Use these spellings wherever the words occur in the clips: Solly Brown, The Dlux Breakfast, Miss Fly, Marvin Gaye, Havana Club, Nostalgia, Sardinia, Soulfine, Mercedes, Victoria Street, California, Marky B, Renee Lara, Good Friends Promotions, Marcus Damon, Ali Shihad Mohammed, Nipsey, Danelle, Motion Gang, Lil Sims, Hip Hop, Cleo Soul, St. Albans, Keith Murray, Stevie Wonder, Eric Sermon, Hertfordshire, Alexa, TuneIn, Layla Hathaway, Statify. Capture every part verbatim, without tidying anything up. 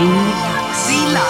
Dlux. Dlux.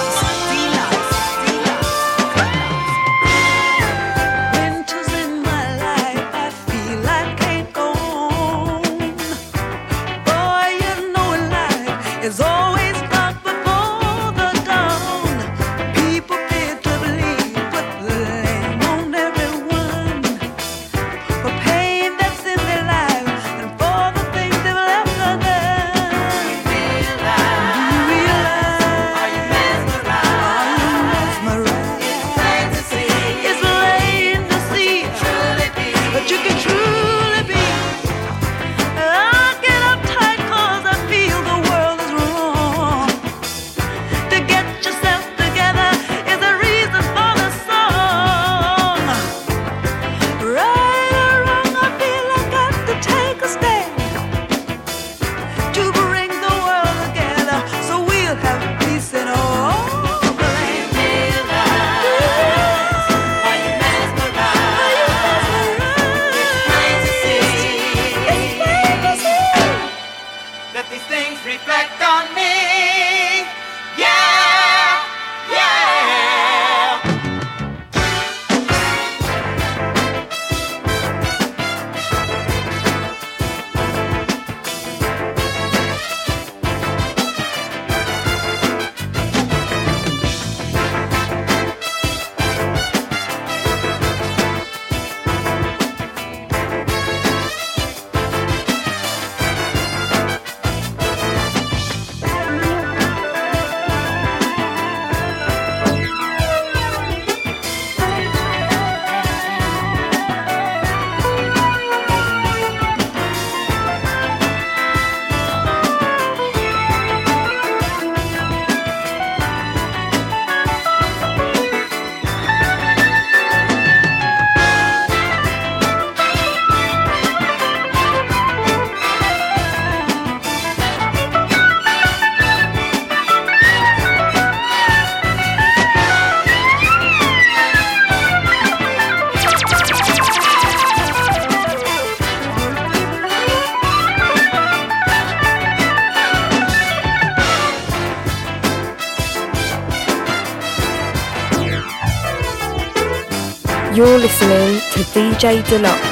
You're listening to D J Dlux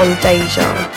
on Deja.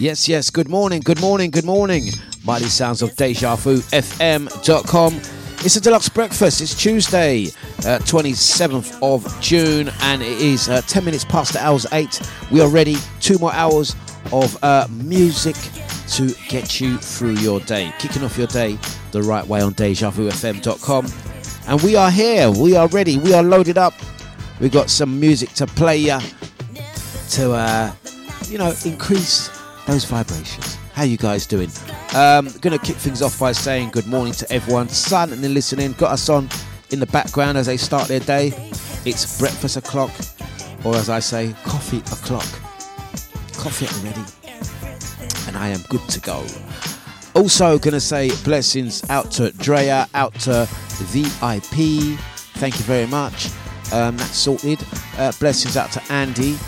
Yes, yes, good morning, good morning, good morning. Mighty sounds of Deja Vu F M dot com. It's a deluxe breakfast. It's Tuesday, uh, twenty-seventh of June, and it is uh, ten minutes past the hours eight. We are ready. Two more hours of uh, music to get you through your day. Kicking off your day the right way on deja vu f m dot com. And we are here. We are ready. We are loaded up. We've got some music to play you to, uh, you know, increase those vibrations. How you guys doing? Um, gonna kick things off by saying good morning to everyone silently listening. Got us on in the background as they start their day. It's breakfast o'clock, or as I say, coffee o'clock. Coffee already, and I am good to go. Also gonna say blessings out to Drea, out to V I P. Thank you very much. Um, that's sorted. Uh, blessings out to Andy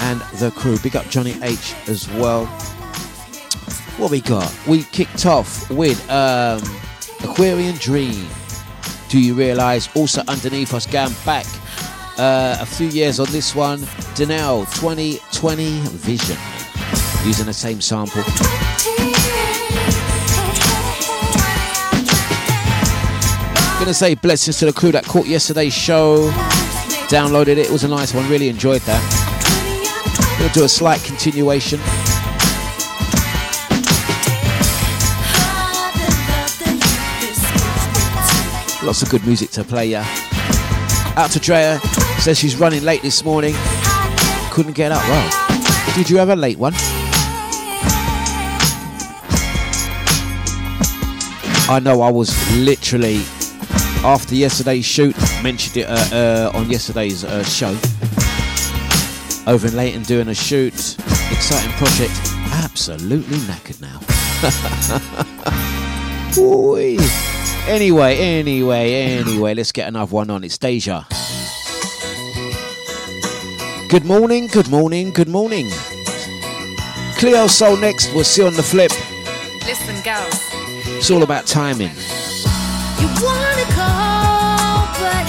and the crew. Big up Johnny H as well. What we got? We kicked off with um, Aquarian Dream. Do you realise? Also underneath us, going back uh, a few years on this one, Danelle, twenty twenty Vision, using the same sample. I'm gonna say blessings to the crew that caught yesterday's show, downloaded it. It was a nice one. Really enjoyed that. I'm gonna do a slight continuation. Lots of good music to play, yeah. Out to Drea, says she's running late this morning. Couldn't get up. Wow. Did you have a late one? I know I was literally, after yesterday's shoot, mentioned it uh, uh, on yesterday's uh, show. Over in Leighton doing a shoot. Exciting project. Absolutely knackered now. Oi. Anyway, anyway, anyway, let's get another one on. It's Deja. Good morning, good morning, good morning. Cleo Soul next. We'll see you on the flip. Listen, girls. It's all about timing. You want to call, but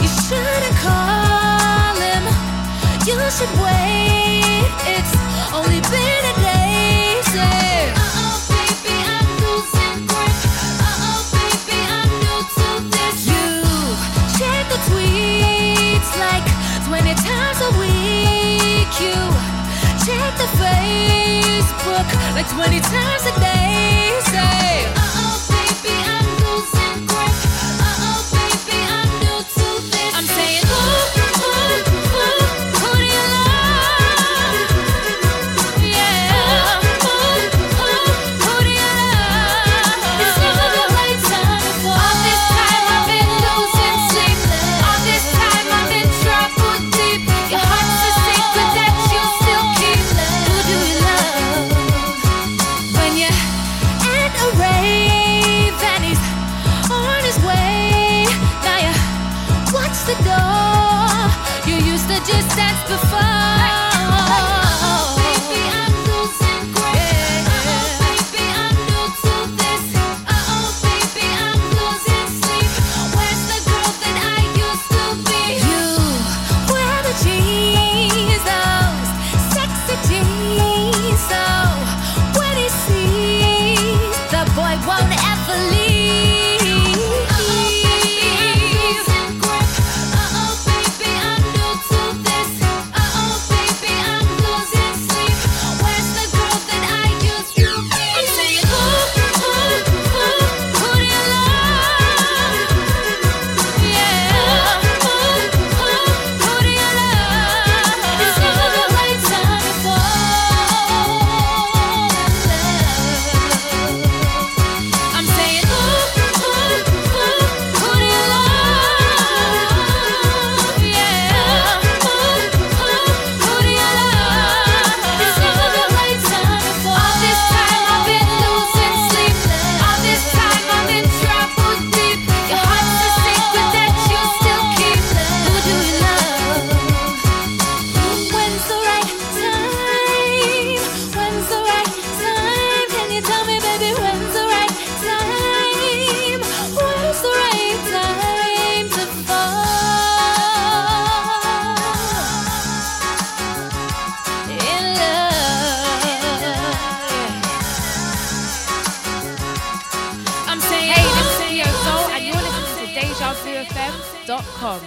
you shouldn't call him. You should wait. It's only been a day since. Tweets like twenty times a week. You check the Facebook like twenty times a day. Say, uh-oh, baby, I'm losing grip. Uh-oh, baby, I'm new to this. I'm saying, ooh, ooh, ooh, who do you love? Yeah, ooh, ooh, ooh, who do you love? It's never the right time before. All this time I've been losing sleep. Just as before. Oh, baby, I'm losing grip. Oh, baby, I'm new to this. Oh, baby, I'm losing sleep. Where's the girl that I used to be? You wear the jeans, those sexy jeans. So when he sees, the boy won't ever leave. I Soul London dot com.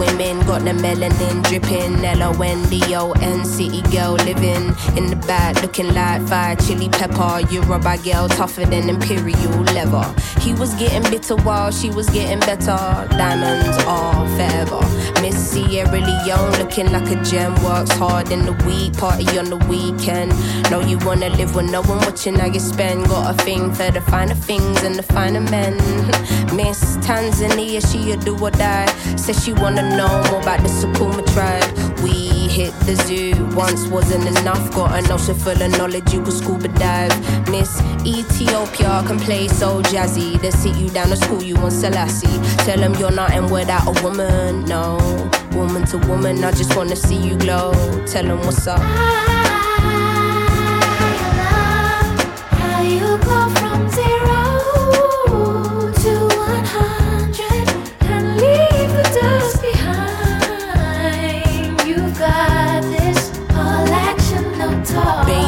Women got the melanin dripping, L O N D O N, city girl living in the back, looking like fire, chili pepper. You're a bad girl, tougher than imperial leather. He was getting bitter while she was getting better. Diamonds are forever. Miss Sierra Leone looking like a gem, works hard in the week, party on the weekend. Know you wanna live with no one watching how you spend. Got a thing for the finer things and the finer men. Miss Tanzania, she a do or die. Says she wanna know more about the Sukuma tribe. We hit the zoo, once wasn't enough. Got an ocean full of knowledge, you could scuba dive. Miss Ethiopia can play so jazzy. They sit you down to school, you want Selassie. Tell them you're not in without a woman, no. Woman to woman, I just wanna see you glow. Tell them what's up. I love how you go from zero to one hundred.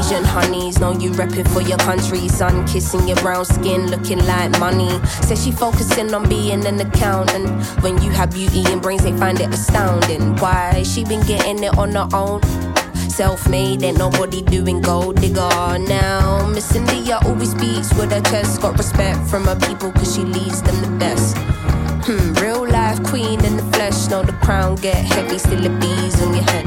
Asian honeys, know you reppin' for your country. Sun kissing your brown skin, looking like money. Says she focusing on being an accountant. When you have beauty and brains, they find it astounding. Why she been getting it on her own? Self-made, ain't nobody doing gold digger now. Miss India always speaks with her chest. Got respect from her people, cause she leads them the best. Hmm, real life queen in the flesh. Know the crown get heavy, still the bees on your head.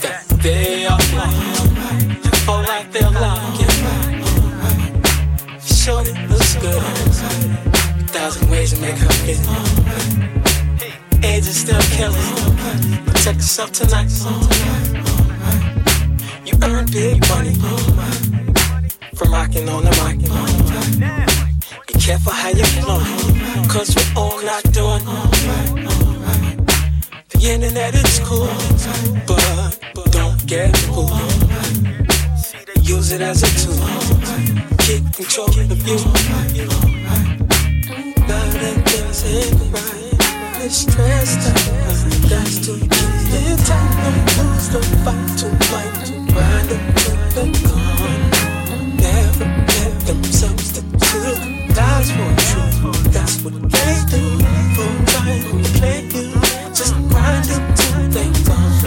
that they are blind. Or like they're lying. Sure looks good. A thousand ways to make her feel. Age is still killing. Protect yourself tonight. You earn big money from rockin' on the mic. Be careful how you flow, cause we're all not doing. The internet is cool, but don't get fooled. Use it as a tool, keep control of the view. Love and things ain't right, it's stressed out. That's too easy, it's time to lose the fight. To fight, to grind and to the gun. Never let themselves to kill. That's what true. That's what they do. Full time play you. Just grind it till they gone.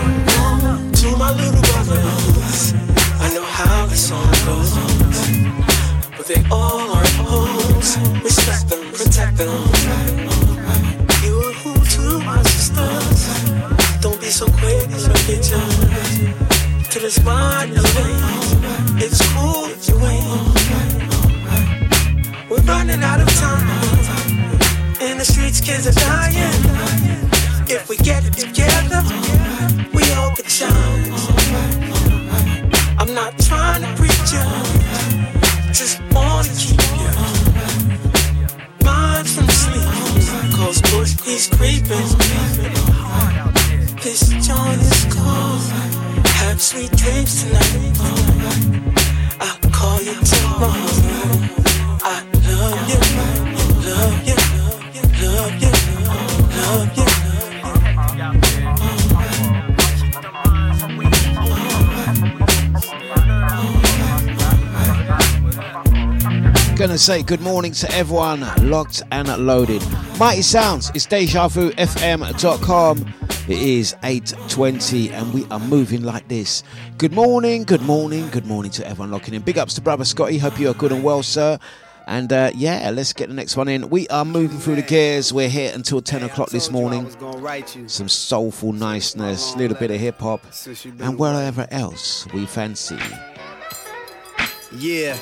To my little brothers, I know how the song goes, but they all are hoes. Respect them, protect them. You are who to my sisters. Don't be so quick to get judged. Till it's mine your way. It's cool if you ain't. We're running out of time. In the streets, kids are dying. If we get it together, we all can shine. I'm not trying to preach you, just wanna keep you mind from sleep. Cause push, please this joint is cold. Have sweet dreams tonight. Oh, I'll call you tomorrow. I love you, love you, love you, love you. Gonna say good morning to everyone locked and loaded. Mighty Sounds, it's deja vu f m dot com. It is eight twenty and we are moving like this. Good morning, good morning, good morning to everyone locking in. Big ups to brother Scotty, hope you are good and well, sir. And uh, yeah, let's get the next one in. We are moving through the gears. We're here until ten o'clock this morning. Some soulful niceness, a little bit of hip hop and wherever else we fancy. Yeah.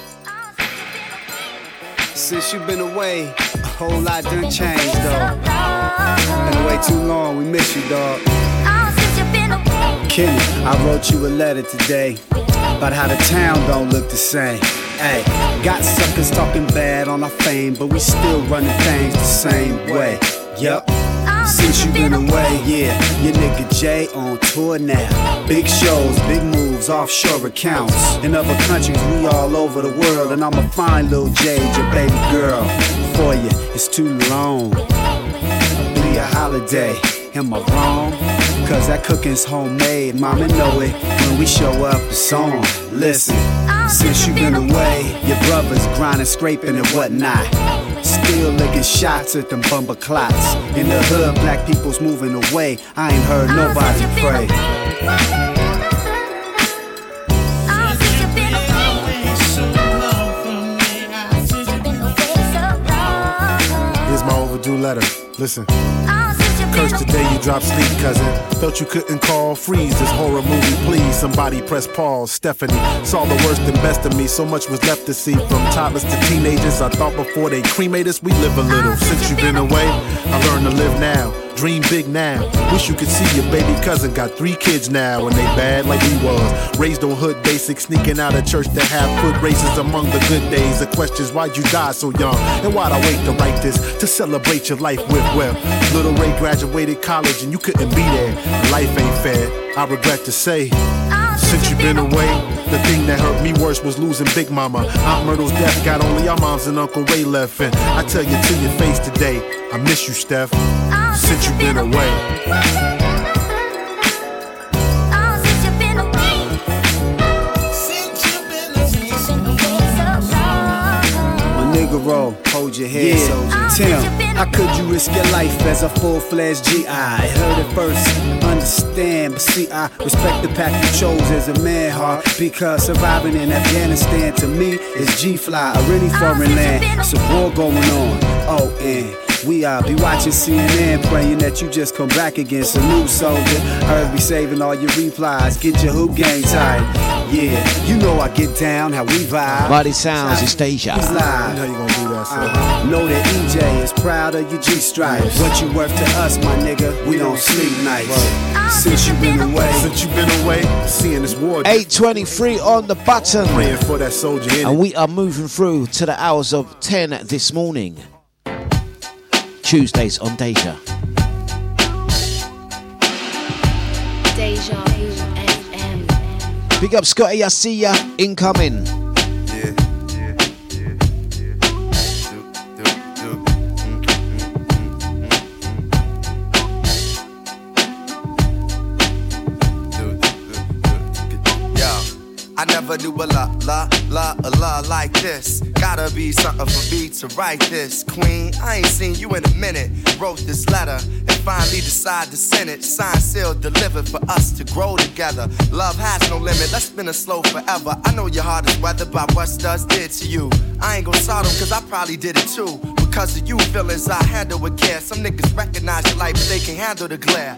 Since you've been away, a whole lot done changed, dog. Been away too long, we miss you, dog. Oh, since you've been away. Kenny, I wrote you a letter today about how the town don't look the same. Ay, got suckers talking bad on our fame, but we still running things the same way. Yup. Since you been away, yeah, your nigga Jay on tour now. Big shows, big moves, offshore accounts. In other countries, we all over the world. And I'ma find Lil Jade, your baby girl. For you, it's too long. Be a holiday, am I wrong? Cause that cooking's homemade, mama know it. When we show up, it's on. Listen, since you been away, your brother's grinding, scraping and whatnot. Still licking shots at them bumper clots. In the hood, black people's moving away. I ain't heard nobody pray. Here's my overdue letter. Listen. Curse the day you drop sleep, cousin. Thought you couldn't call, freeze this horror movie, please. Somebody press pause. Stephanie saw the worst and best of me. So much was left to see, from toddlers to teenagers. I thought before they cremate us, we live a little. Since you've been away, I learned to live now. Dream big now. Wish you could see your baby cousin. Got three kids now, and they bad like we was. Raised on hood basics, sneaking out of church to have foot races among the good days. The questions, why'd you die so young? And why'd I wait to write this? To celebrate your life with well. Little Ray graduated college and you couldn't be there. Life ain't fair, I regret to say. Since you've been away, the thing that hurt me worse was losing Big Mama. Aunt Myrtle's death got only our moms and Uncle Ray left. And I tell you to your face today, I miss you, Steph. Since you've been away. Oh, since you've been away. Since you've been away. My nigga roll, hold your head, yeah. Soldier. Tim, oh, how could you risk your life as a full-fledged G I? Heard it first, understand, but see, I respect the path you chose as a man, heart. Because surviving in Afghanistan to me is G-Fly, a really foreign oh, land. It's a war going on, oh, and we all be watching C N N, praying that you just come back again. Salute, soldier. Heard be saving all your replies. Get your hoop game tight. Yeah, you know I get down how we vibe. Mighty Sounds, it's Deja. It's live. You know you gonna do that, sir. Uh-huh. Know that E J is proud of your G-stripes. What you worth to us, my nigga? We don't sleep nights. Right. Since you been away, since you been away, seeing this war. eight twenty-three on the button. Praying for that soldier. And we are moving through to the hours of ten this morning. Tuesdays on Deja. Deja Vu F M. Big up Scotty, I see ya. Incoming. Yeah, yeah, yeah, yeah. Do, do, do. Mm, mm, mm, mm, mm. Do, do, do, do. Yo, I never do a la, la, la, a la like this. Gotta be something for me to write this, queen. I ain't seen you in a minute. Wrote this letter and finally decided to send it. Signed, sealed, delivered for us to grow together. Love has no limit. Let's spin a slow forever. I know your heart is weathered by what studs did to you. I ain't gon' sod 'em 'cause I probably did it too. Because of you, feelings I handle with care. Some niggas recognize your light, but they can't handle the glare.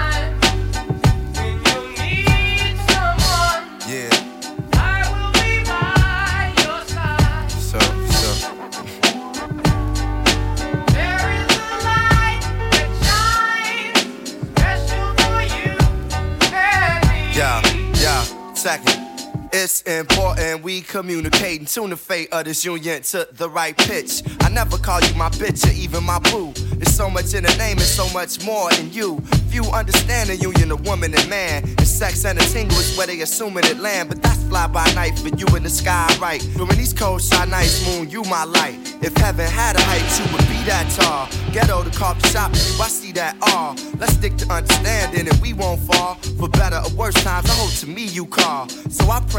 when you need someone. Yeah. There is a light that shines special for you. Second, it's important we communicate and tune the fate of this union to the right pitch. I never call you my bitch or even my boo. There's so much in the name and so much more in you. Few understand the union of woman and man. And sex and a tingle is where they assuming it land. But that's fly by night for you in the sky, right? During these cold shy nights, moon, you my light. If heaven had a height, you would be that tall. Ghetto to coffee shop, you, I see that all. Let's stick to understanding and we won't fall. For better or worse times, I hope to me you call. So I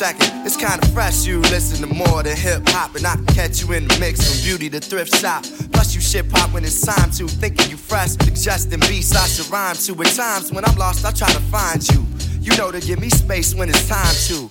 Second, it's kinda fresh, you listen to more than hip-hop. And I can catch you in the mix from beauty to thrift shop. Plus you shit pop when it's time to, thinking you fresh. Suggesting beats I should rhyme to. At times when I'm lost, I try to find you. You know to give me space when it's time to.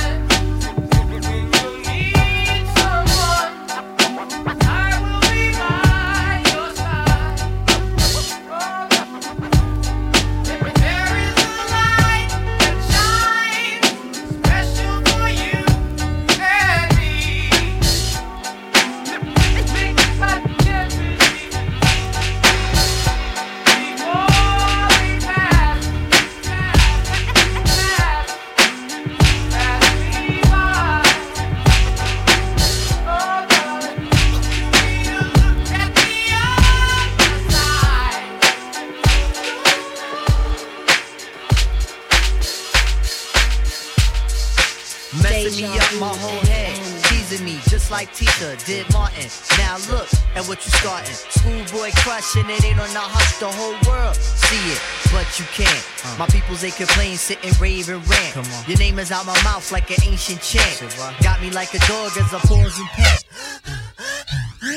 Like Tita did Martin. Now look at what you starting. Schoolboy crushing it ain't on the hush. The whole world see it, but you can't. Uh. My peoples they complain, sit and rave and rant. Your name is out my mouth like an ancient chant. Got me like a dog as I pause and pant.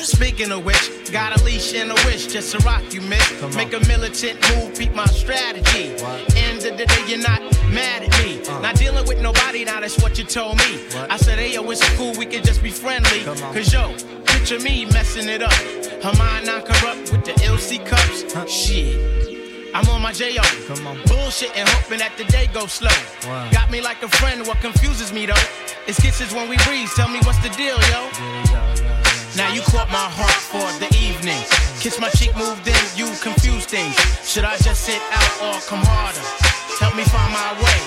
Speaking of which, got a leash and a wish just to rock you, miss. Make a militant move, beat my strategy. What? End of the day, you're not mad at me. Uh. Not dealing with nobody, now that's what you told me. What? I said, hey, yo, it's cool, we can just be friendly. Cause yo, picture me messing it up. Her mind not corrupt with the L C cups. Huh? Shit. I'm on my J O, bullshit and hoping that the day goes slow. Wow. Got me like a friend, what confuses me though is kisses when we breathe, tell me what's the deal, yo. Yeah, yo, yo. Now you caught my heart for the evening. Kiss my cheek, moved in, you confused things. Should I just sit out or come harder? Help me find my way.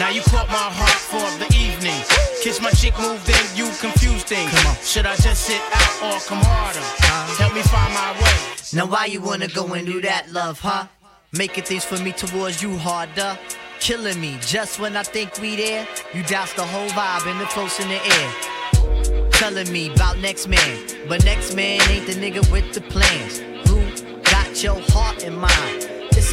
Now you caught my heart for the evening. Kiss my cheek, moved in, you confused things. Should I just sit out or come harder? Help me find my way. Now why you wanna go and do that, love, huh? Making things for me towards you harder. Killing me just when I think we there. You douse the whole vibe and the close in the air. Telling me about next man, but next man ain't the nigga with the plans who got your heart in mind. It's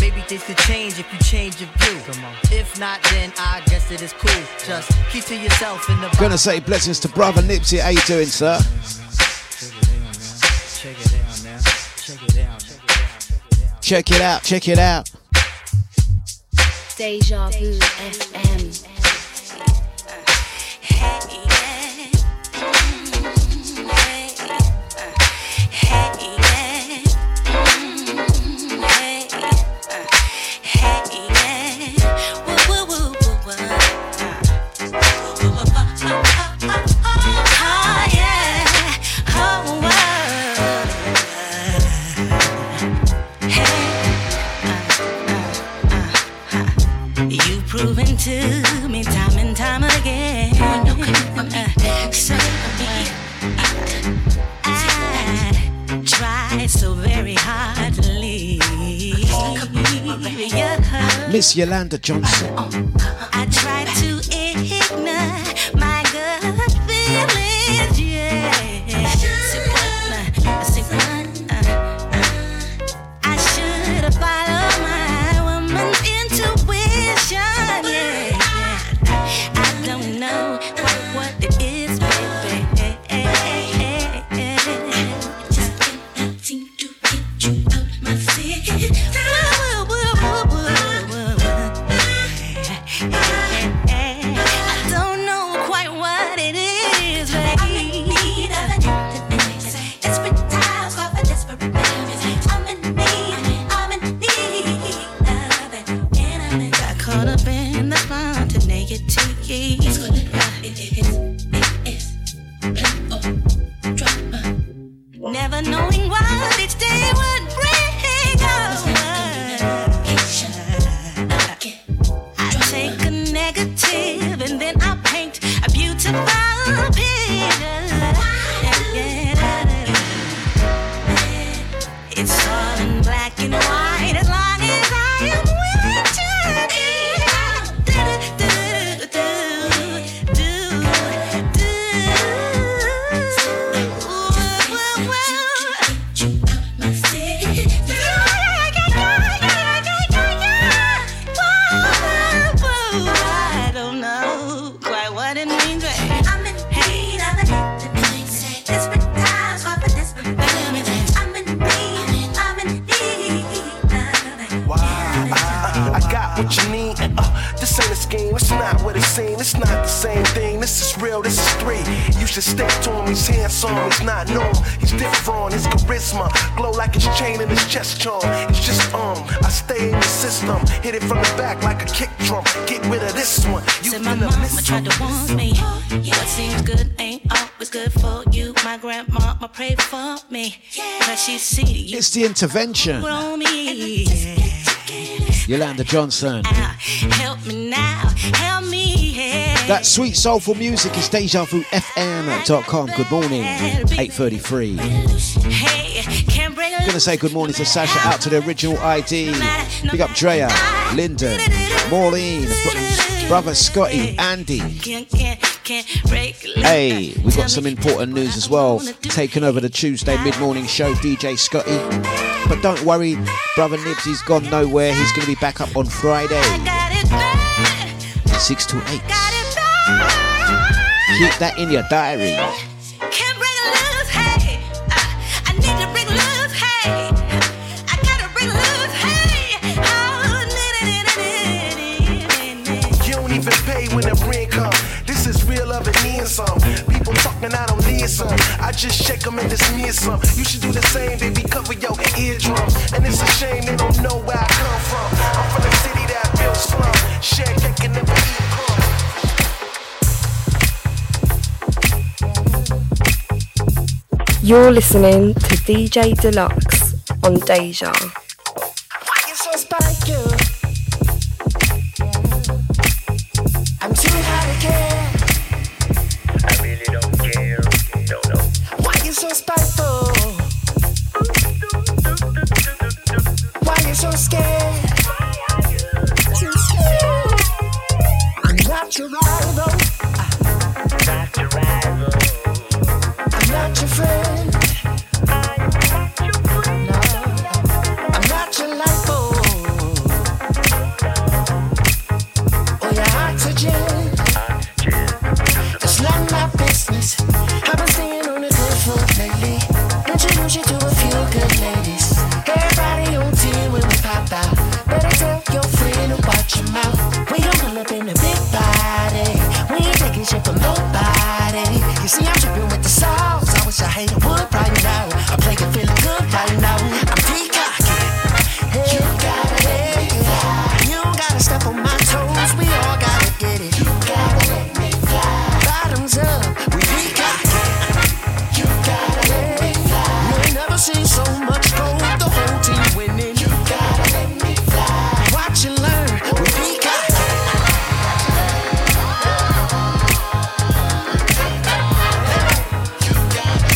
Maybe things could change if you change your view. Come on. If not, then I guess it is cool. Just keep to yourself in the box. Gonna say blessings to brother Nipsey. How you doing, sir? Check it out now. Check it out now. Check it out. Check it out. Deja Vu F M. Hey. Oh, yeah, oh, wow. Miss Yolanda Johnson. I tried to ignore my good feelings, yeah. I should have followed my woman's intuition, yeah. I don't know quite what it is, baby. Just can't seem to get you out my system. Knowing what each day would bring over, I take a negative and then I paint a beautiful picture. It's all in black and white as long as I am with you. Do, do, do, do, do, do, do, do. It's not what it seems, it's not the same thing. This is real, this is three. You should stick to him, he's handsome, he's not normal. He's different, his charisma glow like his chain and his chest charm. It's just um, I stay in the system. Hit it from the back like a kick drum. Get rid of this one. You said my mama tried to warn me. What seems good ain't always good for you. My grandma prayed for me, but she see you. It's the intervention. Yolanda Johnson. Help me now, help me. Yeah. That sweet soulful music is deja vu f m dot com. Good morning, eight thirty-three. Hey, I'm going to say good morning to Sasha, out to the Original I D. Big up Drea, Lyndon, Maureen, brother Scotty, Andy. Hey, we've got some important news as well. Taking over the Tuesday mid-morning show, D J Scotty. But don't worry, brother Nipsey's gone nowhere. He's going to be back up on Friday, six to eight. Keep that in your diary. Some people talking, I don't need some. I just shake them and dismiss some. You should do the same, baby, cover your eardrum. And it's a shame they don't know where I come from. I'm from the city that built slum. Share cake and never eat corn. You're listening to D J Dlux on Deja. Why you so spiky? I'm too high to care. So spiteful. Why you so scared? Too scared. I'm not your rival. I'm not your rival. I'm not your friend. I'm not your friend. No, I'm not your lipo or your oxygen. It's none of my business. I've been singing on the lately. Introduce you to a few good ladies. Everybody on team when we pop out. Better tell your friend to watch your mouth. We don't pull up in a big body. We ain't taking shit from nobody. You see I'm dripping with the sauce. I wish I hated wood right now. I'm playing feeling good right now. I'm peacocking. You gotta let me fly. You don't gotta step on my toes. We all gotta get it. You gotta let me fly. Bottoms up. We peacocking. Seen so much gold, the whole team winning. You gotta let me fly. Watch and learn. We peak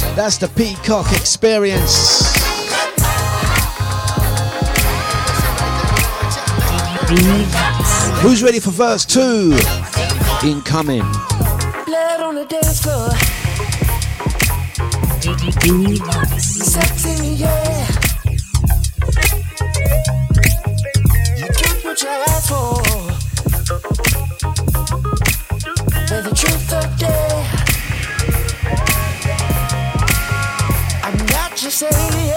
up. That's the Peacock Experience. Who's ready for verse two? Incoming. Blood on the dance floor. Sexy, yeah. You get what you ask for. Where the truth up there. I'm not your savior.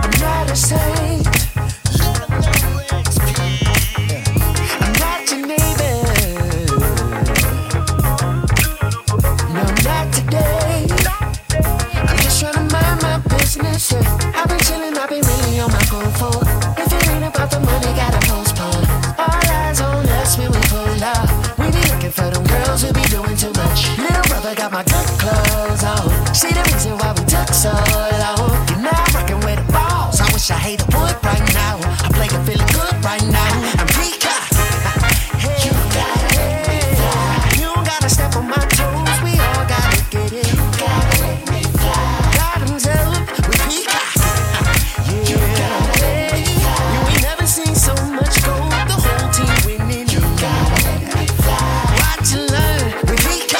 I'm not a saint. I'm not your neighbor. No, not today. I'm just trying to mind my business. I've been chilling, I've been really on my goal for. If it ain't about the money, gotta postpone. All eyes on us when we pull up. We be looking for them girls who be doing too much. Little brother got my good clothes on. See the reason why we took so long. You're not rocking with the balls. I wish I hated wood right now. I play it feeling good right now. I'm Beaker. You got it. You don't gotta step on my toes. We all gotta get it. You gotta let me fly. Bottoms up with Beaker. You got it. You ain't never seen so much gold. The whole team winning. You gotta let me fly. Watch and learn with Beaker.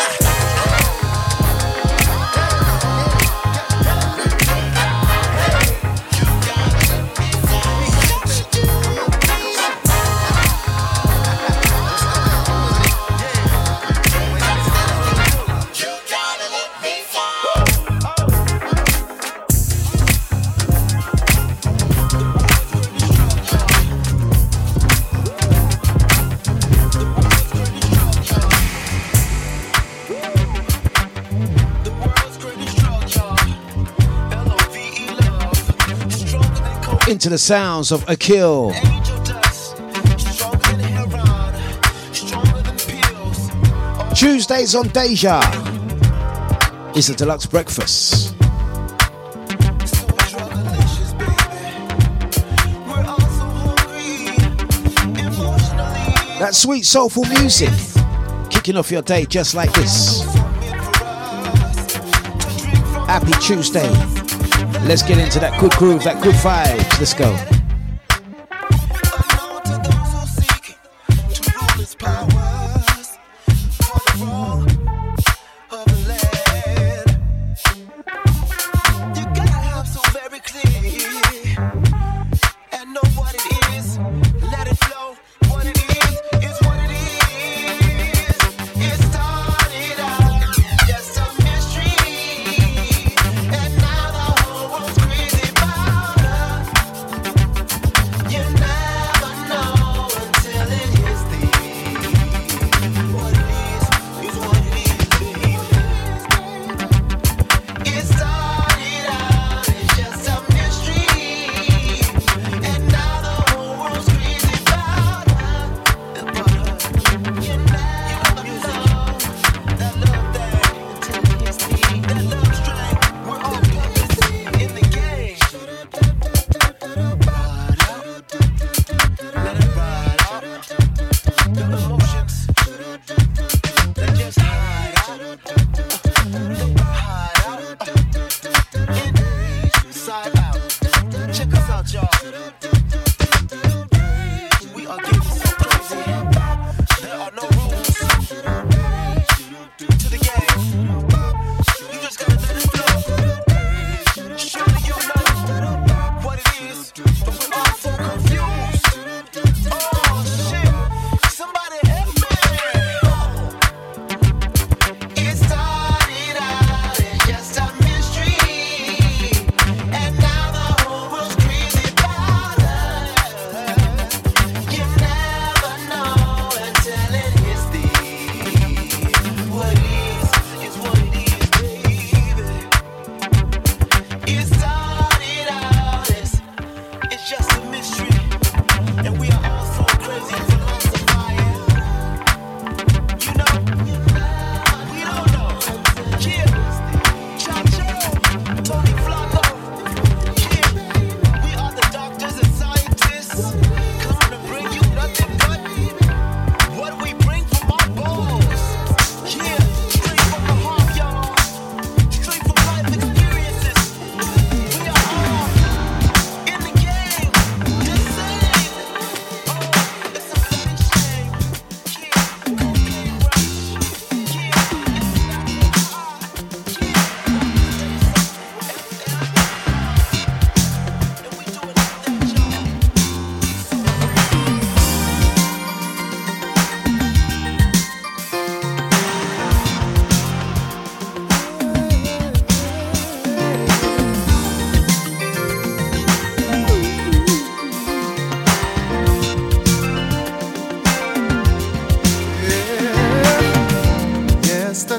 Into the sounds of Akil. Tuesdays on Deja is a deluxe breakfast. That sweet soulful music kicking off your day just like this. Happy Tuesday. Let's get into that good groove, that good vibes. Let's go.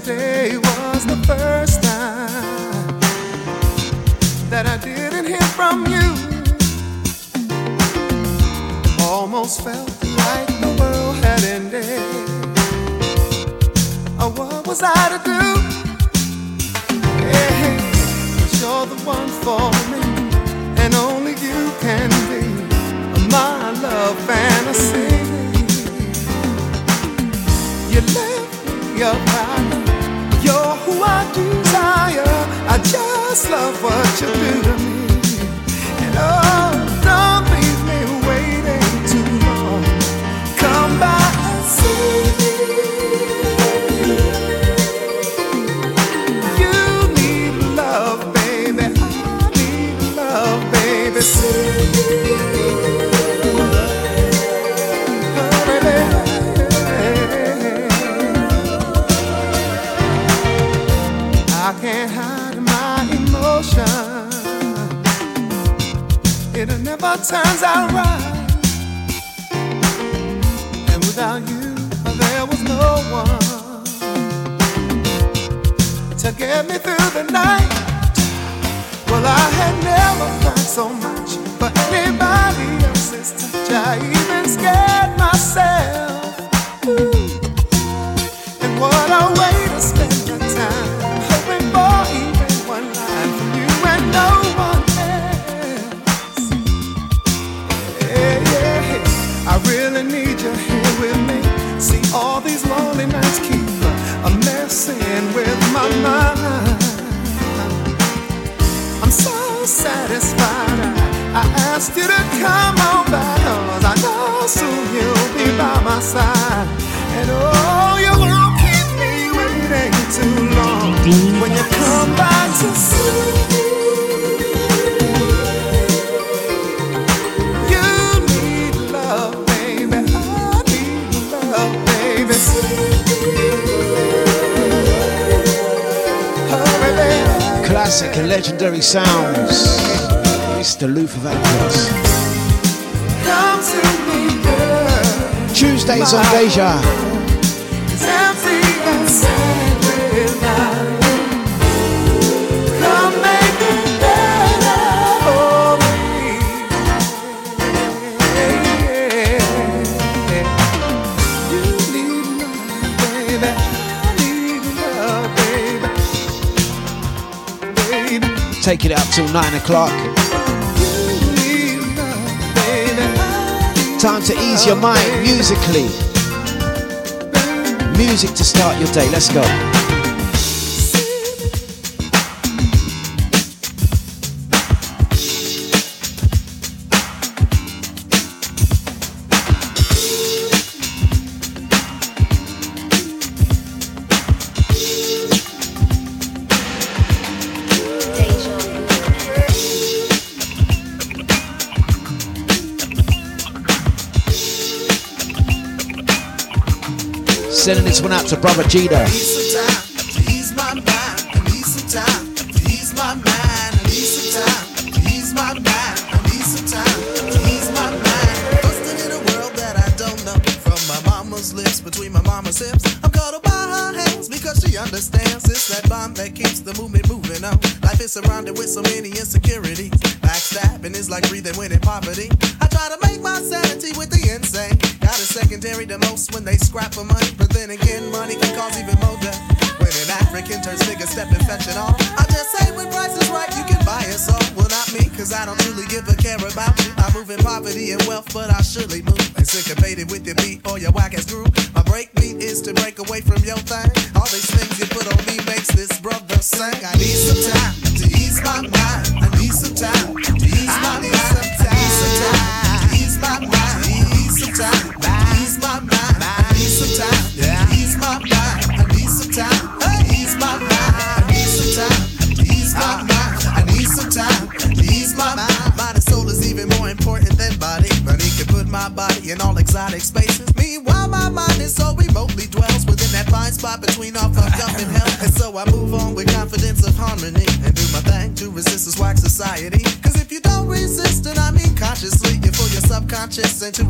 yesterday was the first time that I didn't hear from you. Almost felt like the world had ended. Oh, what was I to do? Hey, you're the one for me, and only you can be my love fantasy. You left me a partner, you're who I desire. I just love what you do to me. And oh, don't leave me waiting too long. Come by and see me. You need love, baby. I need love, baby. See me. It never turns out right, and without you, there was no one to get me through the night. Well, I had never felt so much for anybody else's touch. I even scared myself. Ooh. And what a way to spend your time, hoping for even one line from you and no one. Really need you here with me. See, all these lonely nights keep a messing with my mind. I'm so satisfied I, I asked you to come on by, 'cause I know soon you'll be by my side. And oh, you won't keep me waiting too long when you come by to see me. Classic and legendary sounds. It's the Loof of Angels. Come to me, girl. Tuesdays on Deja. It's empty and sad without you. Come make it better for me. You need love, baby. I need love, baby. Baby. Take it out till nine o'clock. Time to ease your mind musically. Music to start your day. Let's go. Sending this one out to Brother Gina.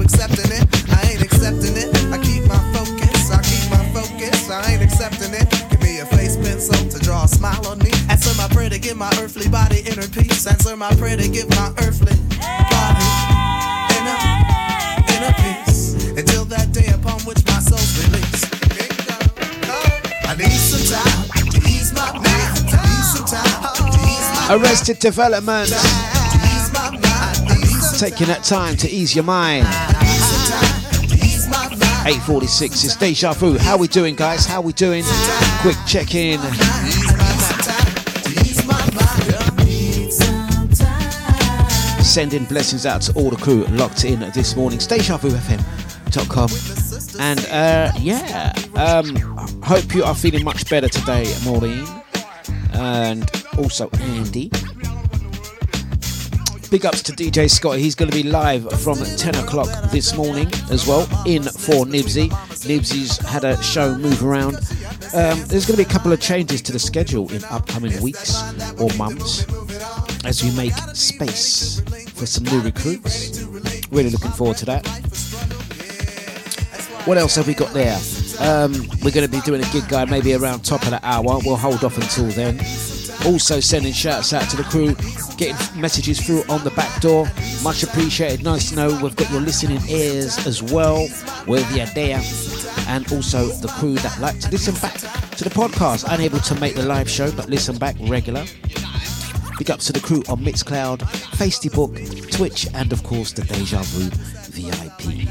Accepting it, I keep my focus, I keep my focus, I ain't accepting it. Give me me. Your face pencil to draw a smile on me. Answer my prayer to give my earthly body inner peace. Answer my prayer to give my earthly body inner, inner peace. Until that day upon which my soul's released. I need some time to ease my mind. I need some time to ease my mind. Arrested Development. Taking that time to ease your mind. eight forty-six, it's Deja Vu. How we doing, guys? How we doing? Quick check-in. Sending blessings out to all the crew locked in this morning. deja vu f m dot com. And, uh, yeah. Um, hope you are feeling much better today, Maureen. And also Andy. Big ups to D J Scott. He's going to be live from ten o'clock this morning as well, in for Nipsey. Nipsey's had a show move around. Um, there's going to be a couple of changes to the schedule in upcoming weeks or months as we make space for some new recruits. Really looking forward to that. What else have we got there? Um, we're going to be doing a gig guide maybe around top of the hour. We'll hold off until then. Also sending shouts out to the crew, getting messages through on the back door. Much appreciated. Nice to know we've got your listening ears as well, whether you're there, and also the crew that like to listen back to the podcast. Unable to make the live show, but listen back regular. Big ups to the crew on Mixcloud, Facebook, Twitch, and of course the Deja Vu V I P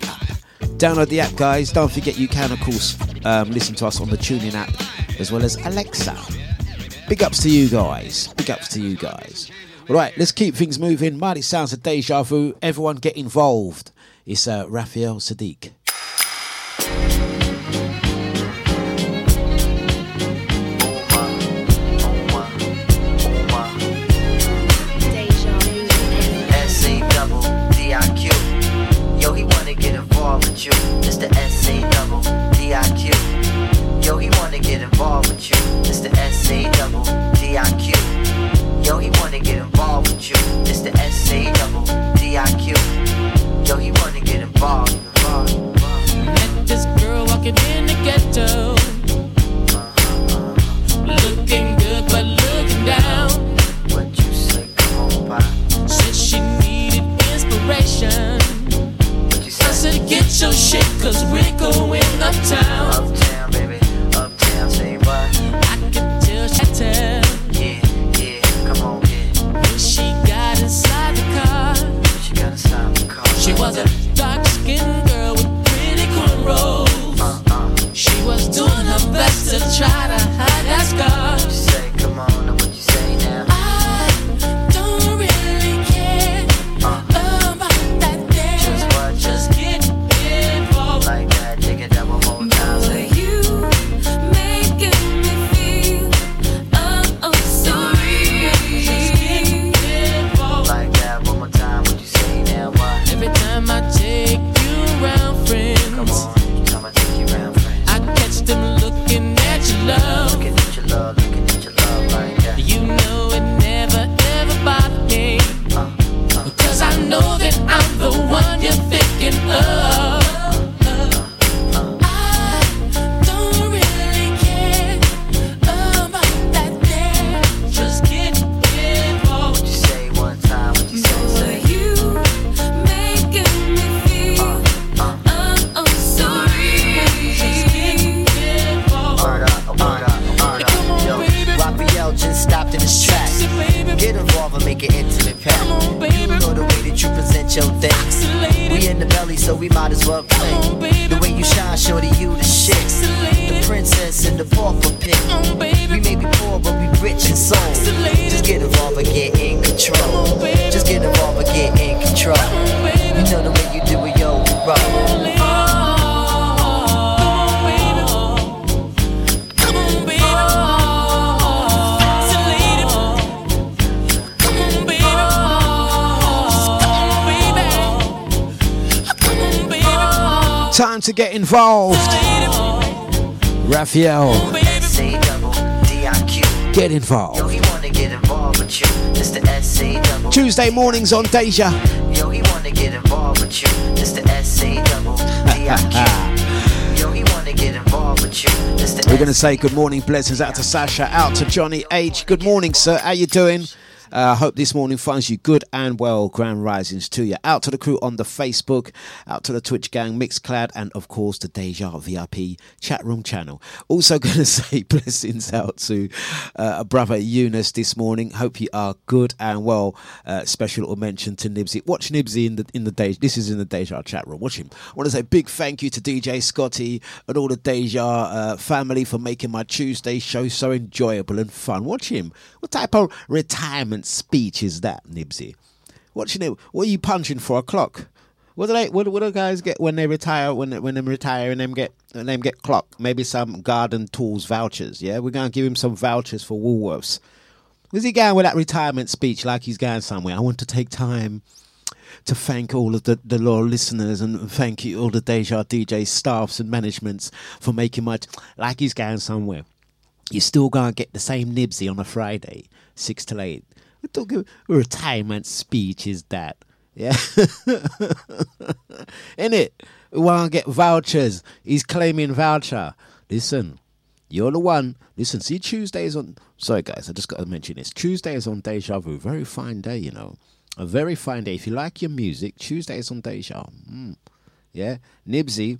app. Download the app, guys. Don't forget you can, of course, um, listen to us on the TuneIn app as well as Alexa. Big ups to you guys. Big ups to you guys. Right, let's keep things moving. Mighty sounds of Deja Vu. Everyone get involved. It's uh, Raphael Sadiq. S A double D I Q. Yo, he wanna get involved with you. It's the S A double D I Q. Yo, he wanna get involved with you. It's the S A double D I Q. Yo, he wanna get involved with you. It's the S A double D I Q. Yo, he wanna get involved. Met this girl walking in the ghetto, looking good but looking down. What you say? Come on by. Said she needed inspiration. What you say? I said get your shit, cause we're going uptown. Uptown, baby. I can tell she tell. Yeah, yeah, come on, yeah. When she got inside the car, she got inside the car. She was a dark-skinned girl with pretty cornrows. Uh, uh. She was doing her best to try to hide that scar. What you say? Come on, now what you say now? I don't really care uh. about that thing. Just what? Just get involved like that. Take it double more times. Like to get involved. Raphael, get involved. Yo, he wanna get involved with you. It's the S A double. Tuesday mornings on Deja. Yo, he wanna get involved with you. It's the S A double D I Q. Yo, he wanna get involved with you. We're going to say good morning, blessings out to Sasha, out to Johnny H. Good morning, sir. How you doing? I uh, hope this morning finds you good and well. Grand risings to you. Out to the crew on the Facebook, out to the Twitch gang, Mixcloud, and of course the Deja V I P chat room channel. Also going to say blessings out to uh, brother Eunice this morning. Hope you are good and well. Uh, special little mention to Nipsey. Watch Nipsey in the in the Deja. This is in the Deja chat room. Watch him. I want to say big thank you to D J Scotty and all the Deja uh, family for making my Tuesday show so enjoyable and fun. Watch him. What type of retirement speech is that, Nipsey? What's your name? What are you punching for? A clock? What do they? What, what do guys get when they retire? When when they retire and them get and them get clock? Maybe some garden tools vouchers. Yeah, we're gonna give him some vouchers for Woolworths. Is he going with that retirement speech like he's going somewhere? I want to take time to thank all of the, the loyal listeners and thank you all the Deja D J staffs and managements for making my t- like he's going somewhere. You're still gonna get the same Nipsey on a Friday, six till eight. We're talking retirement speech is that. Yeah. Innit? We want to get vouchers. He's claiming voucher. Listen, you're the one. Listen, see, Tuesday is on. Sorry, guys, I just got to mention this. Tuesday is on Deja Vu. Very fine day, you know. A very fine day. If you like your music, Tuesday is on Deja. Mm. Yeah. Nipsey,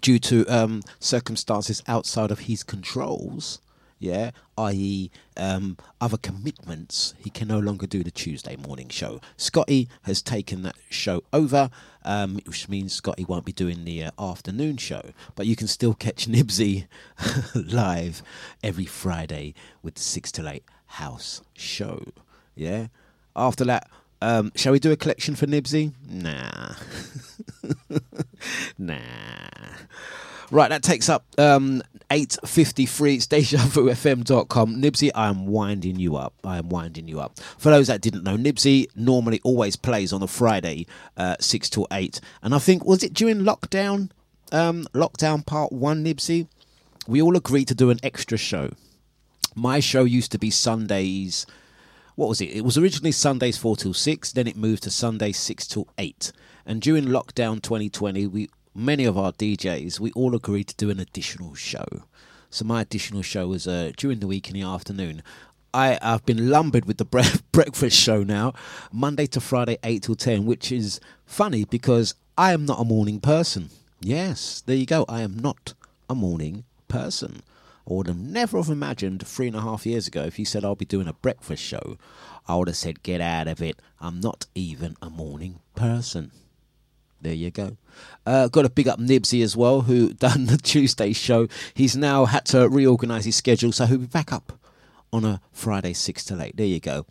due to um, circumstances outside of his controls, yeah, that is, um, other commitments, he can no longer do the Tuesday morning show. Scotty has taken that show over, um, which means Scotty won't be doing the uh, afternoon show. But you can still catch Nipsey live every Friday with the six to eight house show. Yeah. After that, um, shall we do a collection for Nipsey? Nah, nah. Right, that takes up um, eight fifty-three. It's deja vu f m dot com. Nipsey, I am winding you up. I am winding you up. For those that didn't know, Nipsey normally always plays on a Friday, uh, six till eight. And I think, was it during lockdown, um, lockdown part one, Nipsey? We all agreed to do an extra show. My show used to be Sundays. What was it? It was originally Sundays four till six. Then it moved to Sundays six till eight. And during lockdown twenty twenty, we many of our D Js, we all agreed to do an additional show. So my additional show was uh, during the week in the afternoon. I, I've been lumbered with the bre- breakfast show now, Monday to Friday, eight till ten, which is funny because I am not a morning person. Yes, there you go. I am not a morning person. I would have never have imagined three and a half years ago if you said I'll be doing a breakfast show, I would have said, get out of it. I'm not even a morning person. There you go. Uh, got to big up Nipsey as well, who done the Tuesday show. He's now had to reorganise his schedule, so he'll be back up on a Friday six to eight. There you go.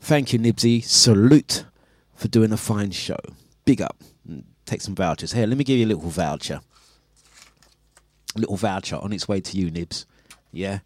Thank you, Nipsey. Salute for doing a fine show. Big up. Take some vouchers. Here, let me give you a little voucher. A little voucher on its way to you, Nibs. Yeah.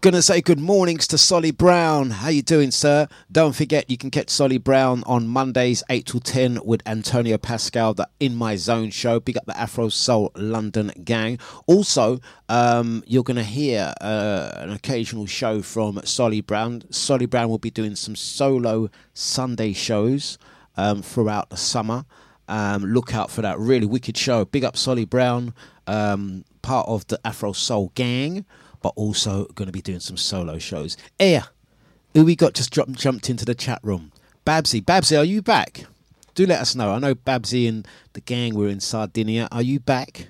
Gonna say good mornings to Solly Brown. How you doing, sir? Don't forget you can catch Solly Brown on Mondays eight till ten with Antonio Pascal, the In My Zone show. Big up the Afro Soul London gang. Also, um, you're gonna hear uh, an occasional show from Solly Brown. Solly Brown will be doing some solo Sunday shows um, throughout the summer. Um, look out for that really wicked show. Big up Solly Brown, um, part of the Afro Soul gang, but also going to be doing some solo shows. Here, who we got just jumped, jumped into the chat room? Babsy. Babsy, are you back? Do let us know. I know Babsy and the gang were in Sardinia. Are you back?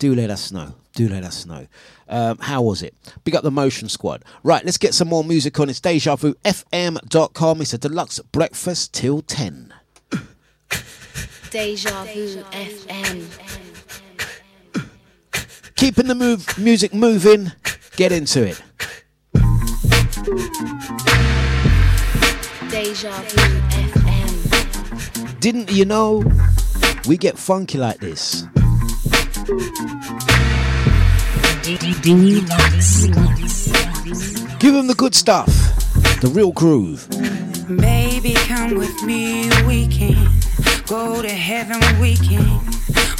Do let us know. Do let us know. Um, how was it? Big up the Motion Squad. Right, let's get some more music on. It's deja vu f m dot com. It's a deluxe breakfast till ten. Deja Vu F M. Keeping the move, music moving. Get into it. Deja Vu F M. Didn't you know we get funky like this? Give them the good stuff, the real groove. Baby, come with me, we can go to heaven, we can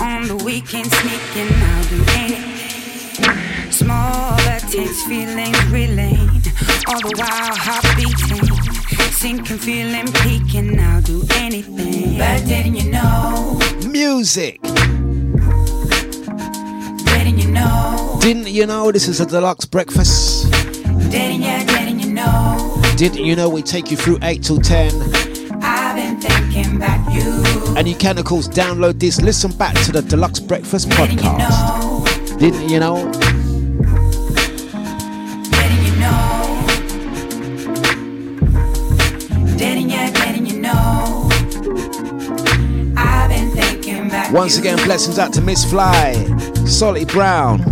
on the weekend sneaking out the end. Small attacks, feelings relayed, all the while heartbeating, sinking, feeling, peeking, I'll do anything. But didn't you know? Music! Didn't you know this is a deluxe breakfast? Didn't you, didn't you know? Didn't you know we take you through eight till ten? I've been thinking about you. And you can, of course, download this. Listen back to the Deluxe Breakfast didn't podcast. You know? Didn't you know? Didn't you know? Didn't you, didn't you know? I've been thinking about you. Once again, blessings out to Miss Fly, Solly Brown.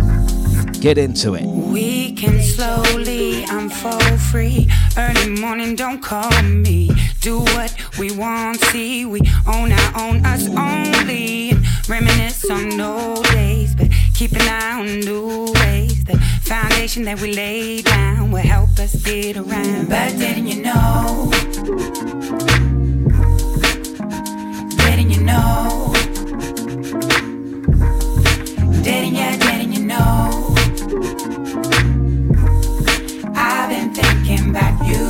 Get into it. We can slowly, I'm for free. Early morning, don't call me. Do what we want, see. We own our own, us only. Reminisce on old days, but keep an eye on new ways. The foundation that we lay down will help us get around. But didn't you know? Didn't you know? Didn't you, didn't you know? I've been thinking about you.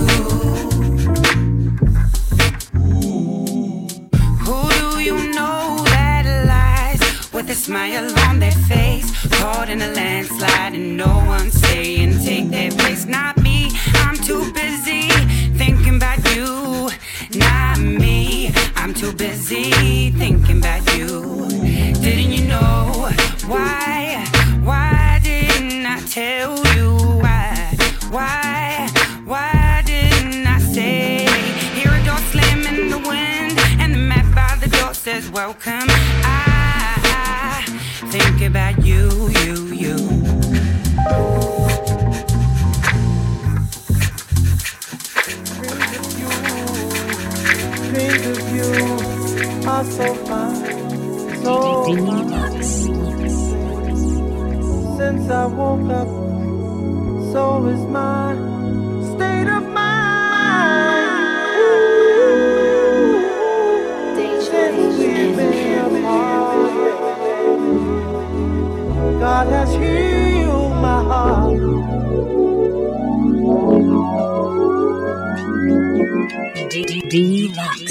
Who do you know that lies with a smile on their face, caught in a landslide and no one staying, take their place? Not me, I'm too busy thinking about you. Not me, I'm too busy thinking about you. Didn't you know why? Why didn't I tell you why? Why? Why didn't I say? Hear a door slam in the wind, and the map by the door says welcome. I, I think about you, you, you. Dreams of you, dreams of you are so fine, so fine. Since I woke up, so is my state of mind. Ooh, since we've been apart, God has healed my heart.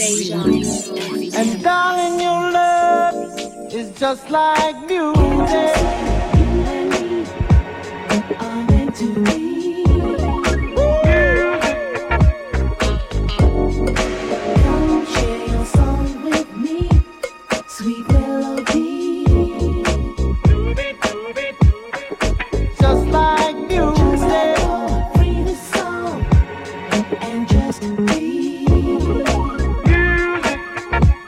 Dlux. And darling, your love is just like music. To me, come share your song with me, sweet melody. Just like music, free the song and just be.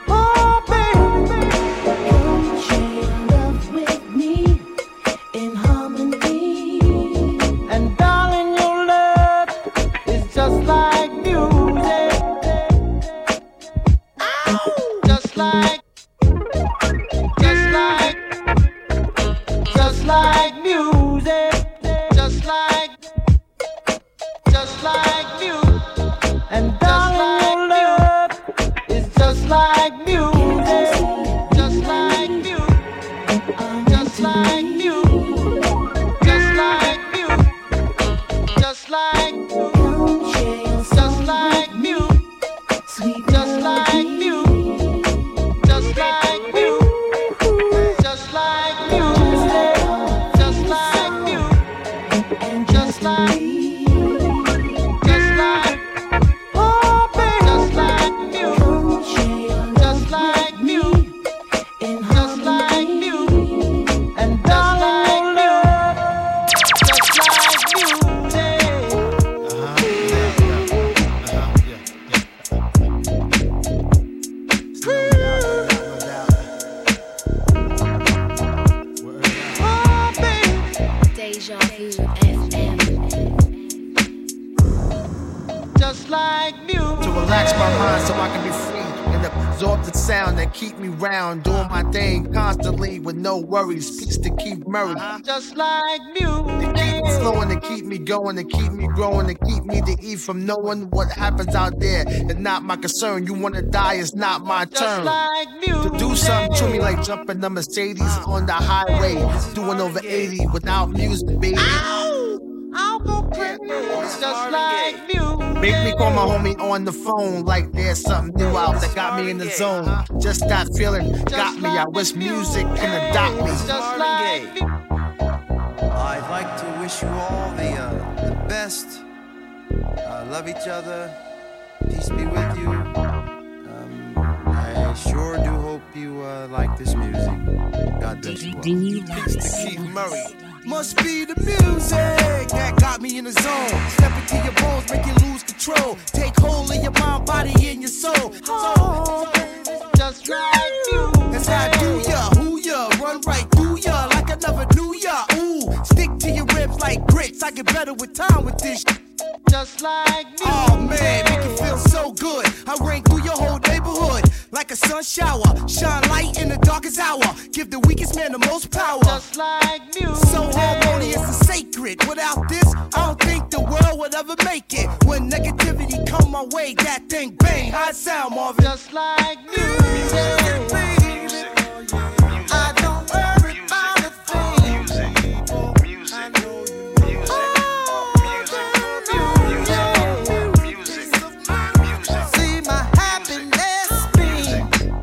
Oh baby, come share your love with me in harmony. Peace to Keith Murray. Just like music. They keep me flowing, to keep me going, to keep me growing, to keep me to eat from knowing what happens out there. It's not my concern. You wanna die, it's not my just turn. Like music. To do something to me like jumping the Mercedes uh, on the highway, doing over eighty without music, baby. Ow! I'll go pretty. Just like music. Make me call my homie on the phone like there's something new out that got me in the zone. Just that feeling got me. I wish music can adopt me. Just like I'd like to wish you all the, uh, the best. Uh, love each other. Peace be with you. Um, I sure do hope you uh, like this music. God bless you all. It's the Keith Murray. Must be the music that got me in the zone. Step into your bones, make you lose control. Take hold of your mind, body, and your soul. Oh, so, just like you. As I do ya, who ya, run right through ya, like I never knew ya. Ooh, stick to your ribs like grits. I get better with time with this. Just like me. Oh man, make you feel so good. I rain through your whole neighborhood like a sun shower. Shine light in the darkest hour. Give the weakest man the most power. Just like music. So harmonious and sacred. Without this, I don't think the world would ever make it. When negativity come my way, that thing bang. How it sound, Marvin? Just like music.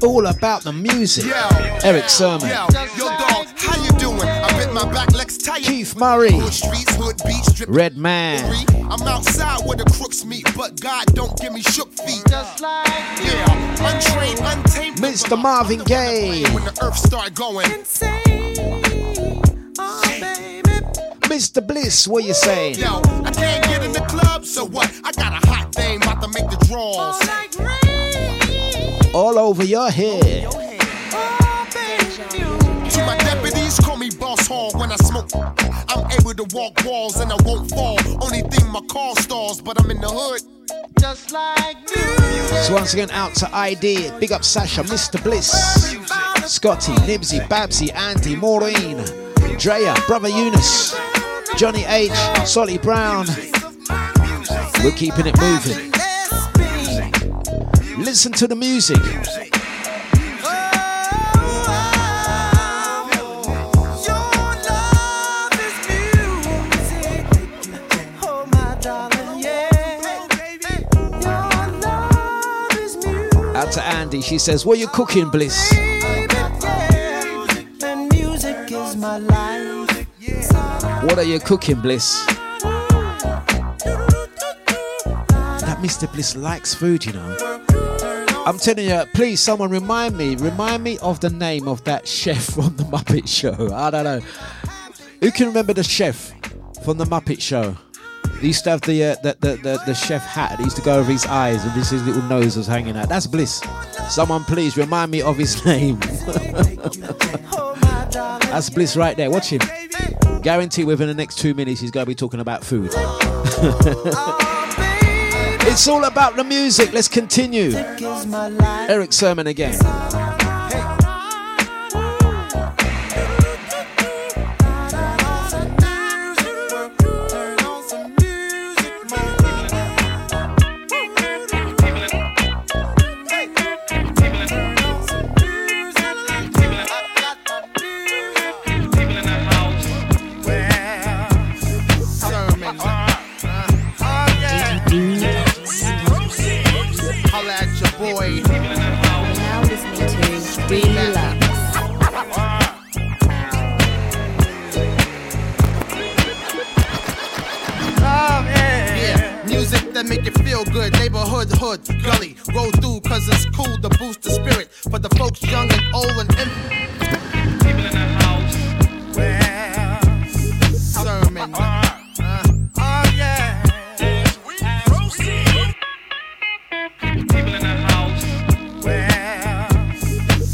All about the music. Yo, Eric Sermon. Yo, yo, dog, how you doing? I bit my back, legs tight. Keith Murray. Hood streets, hood beach, Redman. I'm outside where the crooks meet, but God don't give me shook feet. Just like yeah, untrained, untamed. Mister Marvin Gaye. When the earth start going insane. Oh, baby. Mister Bliss, what you saying? Yo, I can't get in the club, so what? I got a hot thing about to make the draws. Oh, like rain. All over your head. To my deputies, call me boss hall when I smoke. I'm able to walk walls and I won't fall. Only thing my car stalls, but I'm in the hood. Just like music. So once again, out to I D. Big up Sasha, Mister Bliss, Scotty, Nipsey, Babsy, Andy, Maureen, Drea, Brother Eunice, Johnny H, Solly Brown. We're keeping it moving. Listen to the music. music. Out to Andy, she says, what are you cooking, Bliss? What are you cooking, Bliss? That Mister Bliss likes food, you know. I'm telling you, please, someone remind me, remind me of the name of that chef from The Muppet Show. I don't know. Who can remember the chef from The Muppet Show? He used to have the uh, the, the, the the chef hat. He used to go over his eyes and his little nose was hanging out. That's Bliss. Someone please remind me of his name. That's Bliss right there. Watch him. Guarantee within the next two minutes he's going to be talking about food. It's all about the music. Let's continue. Eric Sermon again. Good neighborhood, hood, gully, roll through cause it's cool to boost the spirit for the folks young and old and imp- people in the house. Well, sermon. Uh, uh, oh yeah. As we proceed. People in the house. Well,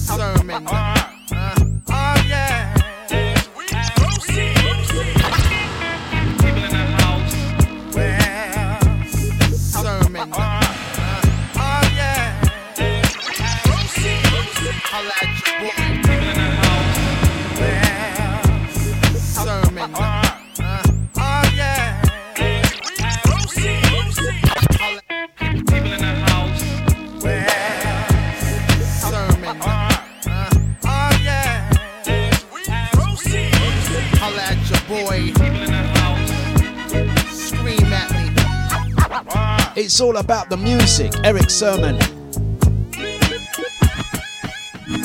sermon. Uh, uh, oh yeah. As we proceed. People in the house. Well. It's all about the music. Eric Sermon.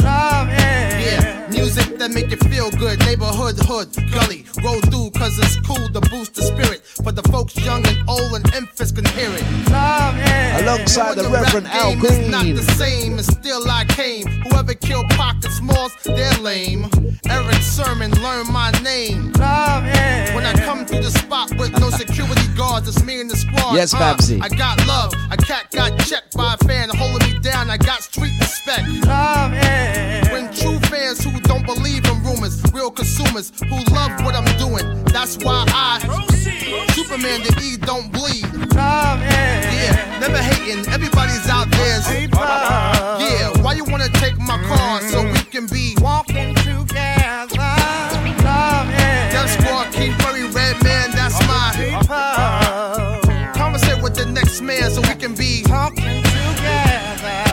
Love, yeah. Yeah, music that make you feel good. Neighborhood, hood, gully, roll through cause it's cool to boost the spirit. But the folks young and old and infants can hear it. Love it. Alongside the, the Reverend Al Green. Not the same and still I came. Whoever killed Pac and Smalls, they're lame. Eric Sermon, learn my name. Love it. When I come through the spot with no security guards, it's me and the squad. Yes, Babsy. Uh, I got love. A cat got checked by a fan holding me down. I got street respect. Love it. When true fans who don't believe in rumors, real consumers who love what I'm doing. That's why I proceed. Superman the E don't bleed. Love it. Yeah, never hating. Everybody's out there. Yeah, why you wanna take my car so we can be walking together? Love it. That's squad, Keith Murray, Redman. That's my conversate with the next man so we can be talking together.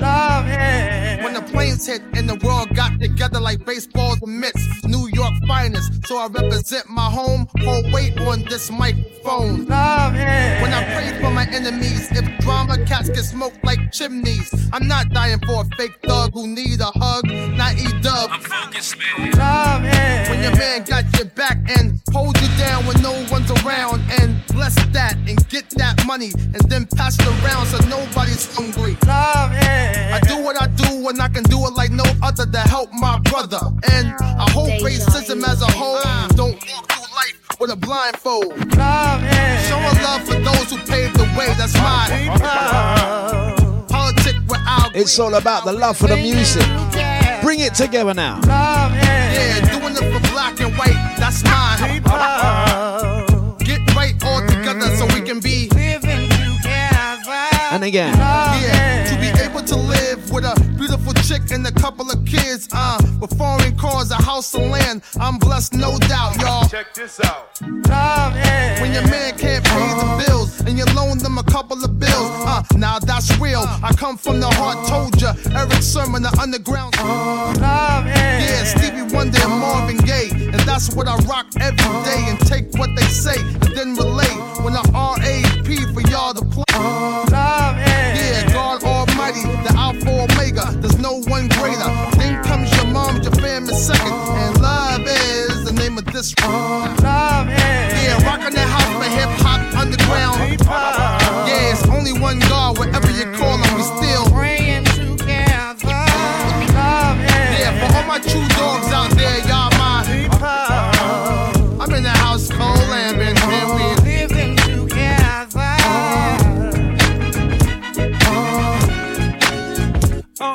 Love it. When the planes hit and the world got together like baseballs and mitts, New York finest. So I represent my home. Hold weight on this microphone. Love it. When I pray for my enemies, if drama cats get smoked like chimneys, I'm not dying for a fake thug who need a hug, not E-Dub. I'm focused, man. Love it. When your man got your back and hold you down when no one's around, and bless that and get that money and then pass it around so nobody's hungry. Love it. I do what I do and I can do it like no other to help my brother. And I hope racism as a whole don't walk through life with a blindfold. Love it. Showing love for those who paved the way, that's my politic with our. It's all about the love for the music. Bring it together now. Love it. Yeah, doing it for black and white, that's my get right all together so we can be living together. And again, yeah, to be able to live with a beautiful chick and a couple of kids, uh, with foreign cars, a house and land. I'm blessed, no doubt, y'all. Check this out. Love it. When your man can't pay the bills and you loan them a couple of bills, uh, now that's real. I come from the heart, told ya. Eric Sermon, the underground. Love it. Yeah, Stevie Wonder and Marvin Gaye, and that's what I rock every day. And take what they say and then relate when I R A P for y'all to play. Love it. Yeah, God Almighty, the Alpha Omega. There's no one greater. Then comes your mom, your family second, and love is the name of this one. Love is. Yeah, rockin' that house for hip hop underground. Yeah, it's only one God, whatever you call him, we still praying together. Love is. Yeah, for all my true dogs out there, y'all my people. I'm in the house cold lambing, and we living together. Oh. Oh.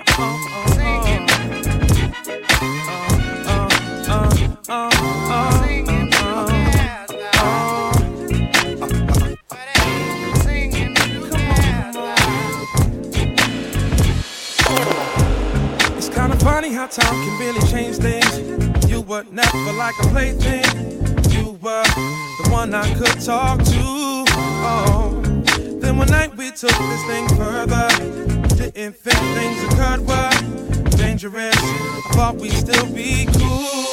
Funny how time can really change things. You were never like a plaything. You were the one I could talk to. Oh. Then one night we took this thing further. Didn't think things occurred were dangerous. I thought we'd still be cool.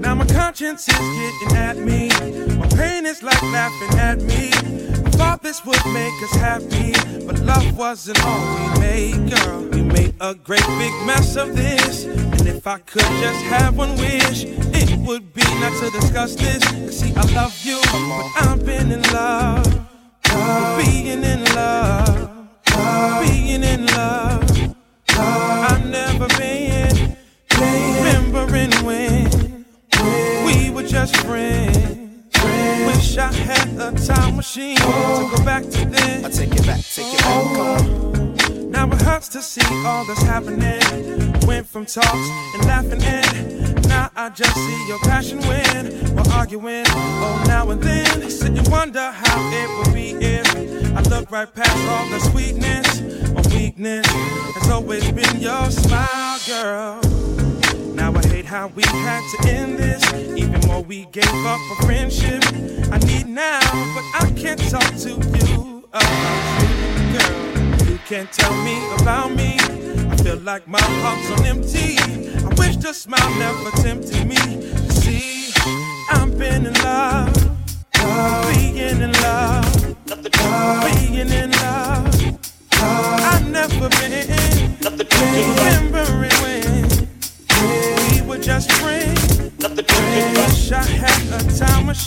Now my conscience is getting at me. My pain is like laughing at me. I thought this would make us happy, but love wasn't all we made, girl. We made a great big mess of this, and if I could just have one wish, it would be not to discuss this. See, I love you, but I've been in love, love. being in love, love. being in love. love. I've never been remembering when, when we were just friends. Wish I had a time machine oh. to go back to then. I take it back, take it back. Oh. Come. Now it hurts to see all that's happening. Went from talks and laughing in. Now I just see your passion win while arguing. Oh, now and then I sit and wonder how it would be if I look right past all the sweetness. My weakness has always been your smile, girl. Now I hate how we had to end this. Even more we gave up for friendship. I need now, but I can't talk to you about you, girl. You can't tell me about me. I feel like my heart's on empty. I wish the smile never tempted me. See, I've been in love, love. being in love, love. being in love. Love. I've never been remembering when. Yeah.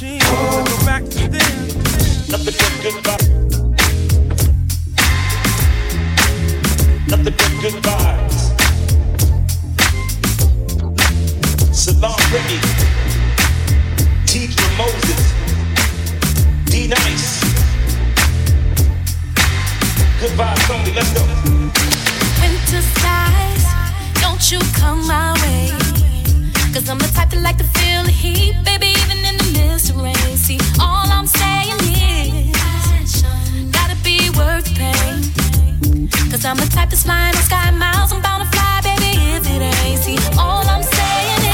machine. Oh. Go back to then. Nothing but goodbye. Nothing but goodbyes. Salon Ricky, Teacher Moses, D Nice. Goodbyes only. Let's go. Winter skies, don't you come my way. 'Cause I'm the type that like to feel the heat, baby, even in the mist rain. See, all I'm saying is, gotta be worth the pain. 'Cause I'm the type that's flying on sky miles, I'm bound to fly, baby, if it ain't. See, all I'm saying is,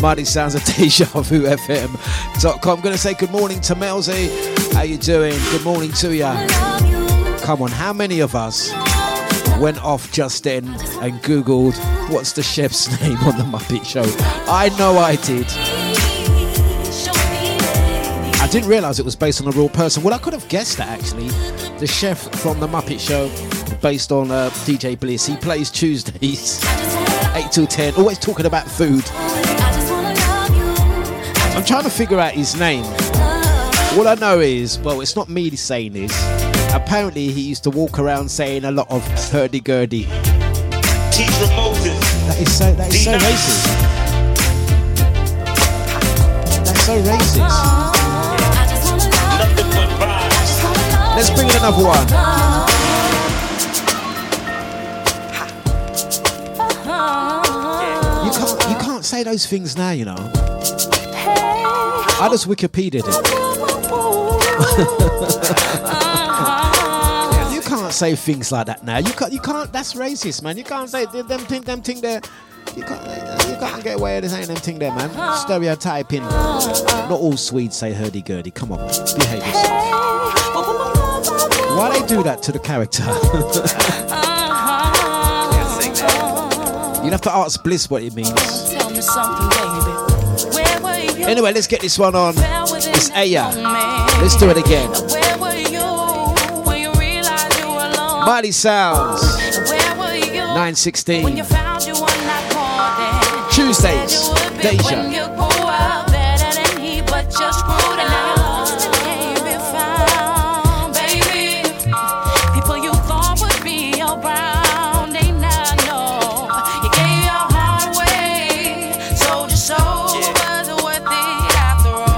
Mighty sounds of Deja Vu F M dot com. I'm going to say good morning to Melzy. How you doing? Good morning to you. Come on, how many of us went off just then and Googled what's the chef's name on The Muppet Show? I know I did. I didn't realise it was based on a real person. Well, I could have guessed that, actually. The chef from The Muppet Show, based on uh, D J Bliss. He plays Tuesdays, eight till ten, always talking about food. I'm trying to figure out his name. All I know is, well, it's not me saying this. Apparently, he used to walk around saying a lot of hurdy-gurdy. That is so, that is so racist. That's so racist. Let's bring in another one. Say those things now, you know. Hey, I just Wikipedia'd it. You can't say things like that now. You can't. You can't. That's racist, man. You can't say them thing, them thing there. You can't. You can't get away with saying them thing there, man. Stereotyping. Not all Swedes say hurdy-gurdy. Come on, behave yourself. Why they do that to the character? You'd have to ask Bliss what it means. Tell me something, baby. Where were you? Anyway, let's get this one on. It's Aya. Let's do it again. Where were you when you realized you were alone? Mighty Sounds. Where were you? nine sixteen. When you found you were not called Tuesdays. Deja. You grew up better than he, but just screwed up. After all.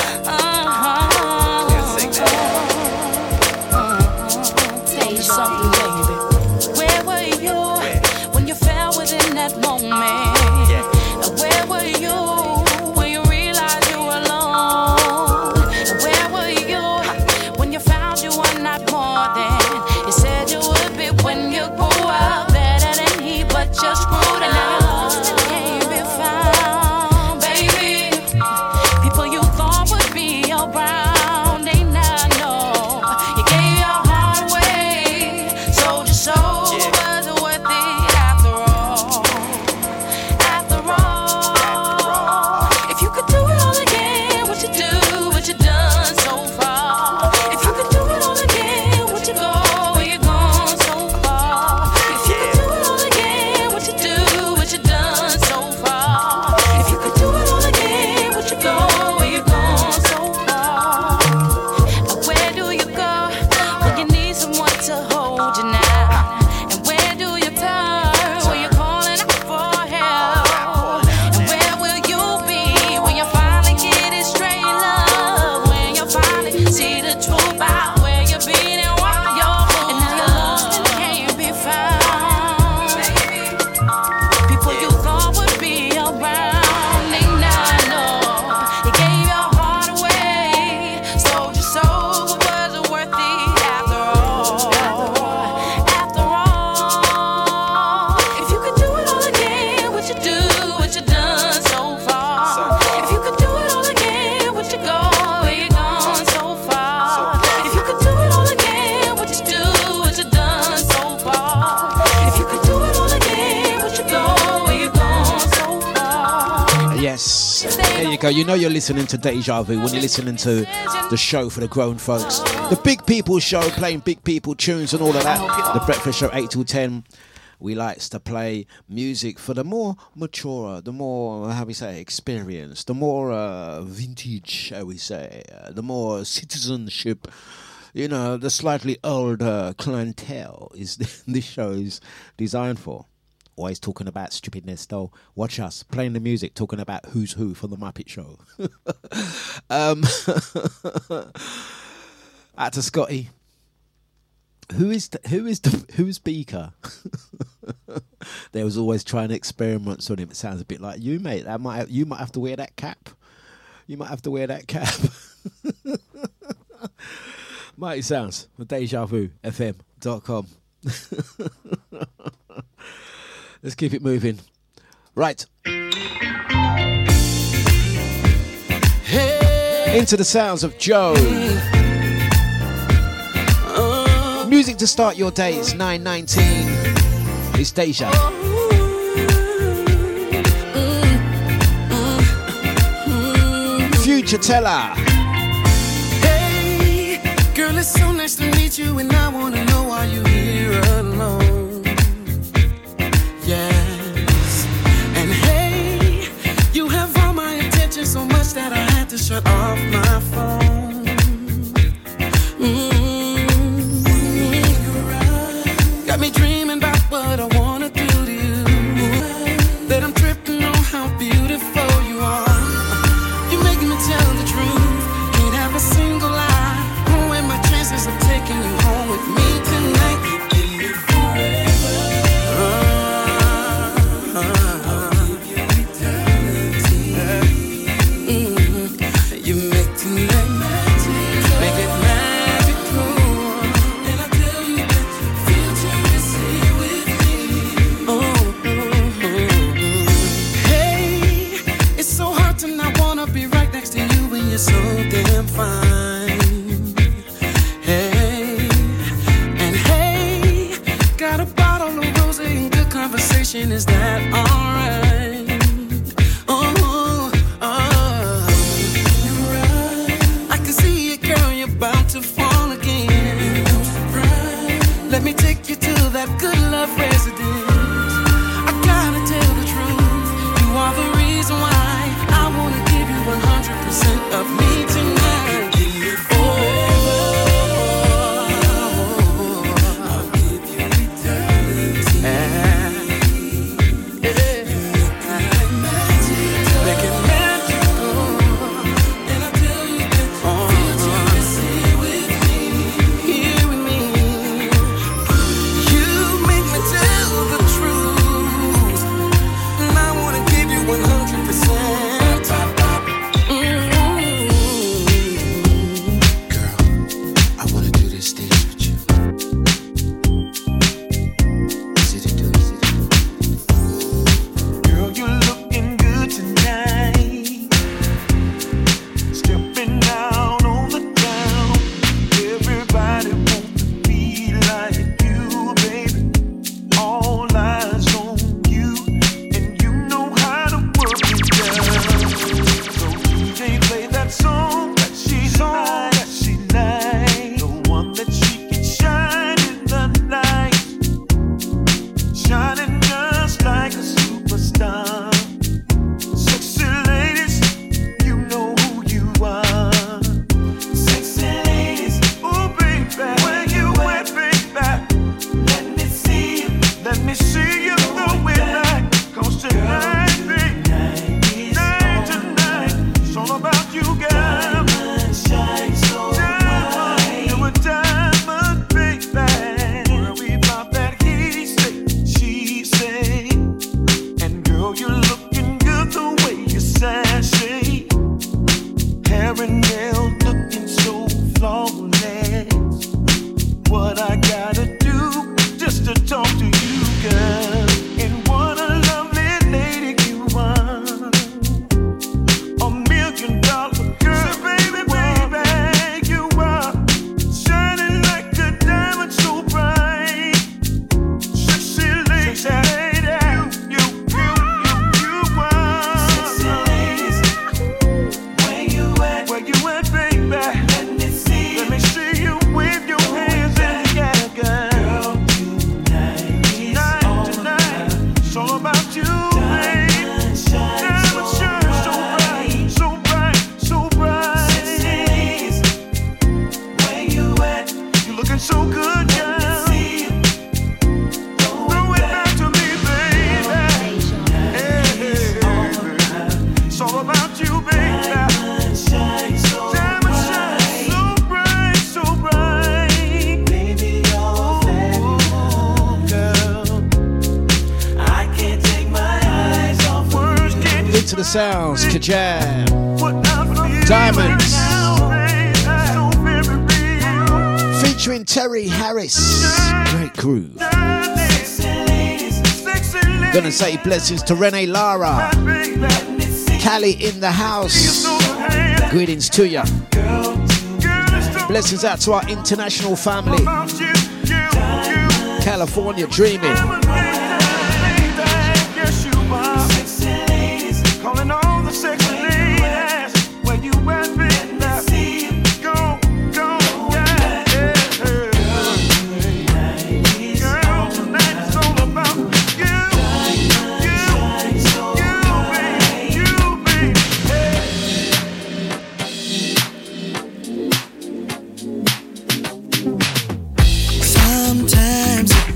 You know you're listening to Deja Vu when you're listening to the show for the grown folks. The Big People Show, playing Big People tunes and all of that. The Breakfast Show, eight till ten. We likes to play music for the more mature, the more, how we say, experienced, the more uh, vintage, shall we say, the more citizenship, you know, the slightly older clientele is this show is designed for. Always talking about stupidness though. Watch us playing the music, talking about who's who for the Muppet Show. um, out to Scotty. Who is the, who is the, who's Beaker? They was always trying experiments on him. It sounds a bit like you, mate. That might have, you might have to wear that cap. You might have to wear that cap. Mighty Sounds. Deja Vu F M dot com. Let's keep it moving. Right. Hey. Into the sounds of Joe. Uh, Music to start your day. It's nine nineteen. It's Deja. Uh, Future Teller. Hey, girl, it's so nice to meet you, and I want to know why you're here alone. Yes. And hey, you have all my attention so much that I had to shut off my phone. Mm-hmm. Got me dreaming about what I wanna do to you. That I'm tripping on how beautiful you are. You're making me tell the truth, can't have a single lie. Ruin my chances of taking you home with me tonight. So damn fine, hey, and hey, got a bottle of rosé and good conversation, is that alright? Oh, oh, you're right. I can see it, girl, you're about to fall again. Right. Let me take you to that good love residence. I gotta tell the truth, you are the reason why I wanna give you one hundred percent of me. Renee looking so flawless. What I gotta do just to talk to you, girl? And what a lovely lady you are, a million dollar girl, so baby, baby, you are shining like a diamond so bright, sexy lady, sexy. You, you, you, you are sexy ladies. Where you at? Where you at, baby? Let me see. Let me see you wave your Go hands in the air, girl. Girl, tonight, tonight, all tonight, about it's all about you, baby. Diamond shine so bright, so bright, so bright. Sexy ladies, where you at? You looking so good, girl. Let me see you. Throw it back to me, baby. Hey, hey, hey. It's all about you, baby. Diamond shine so Diamond shine bright. so bright, so bright. Baby, you're fabulous. Girl, I can't take my eyes off words can't Into the sounds, Kajam, put out the Diamonds, now, baby. So very real. featuring Terry Harris. Great groove. Gonna say blessings to Renee Lara, Callie in the house. Greetings to ya. Blessings out to our international family. California dreaming. Sometimes it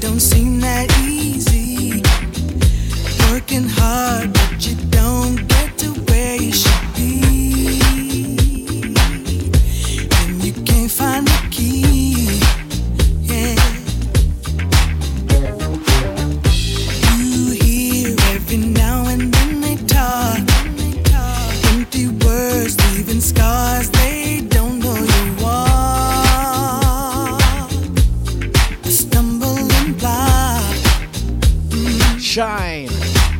don't seem that easy. Working hard, but you don't get to where you should be. And you can't find the key. Yeah. You hear every now and then they talk. Empty words, leaving scars. They don't know you are. A stumbling block. Mm. Shine,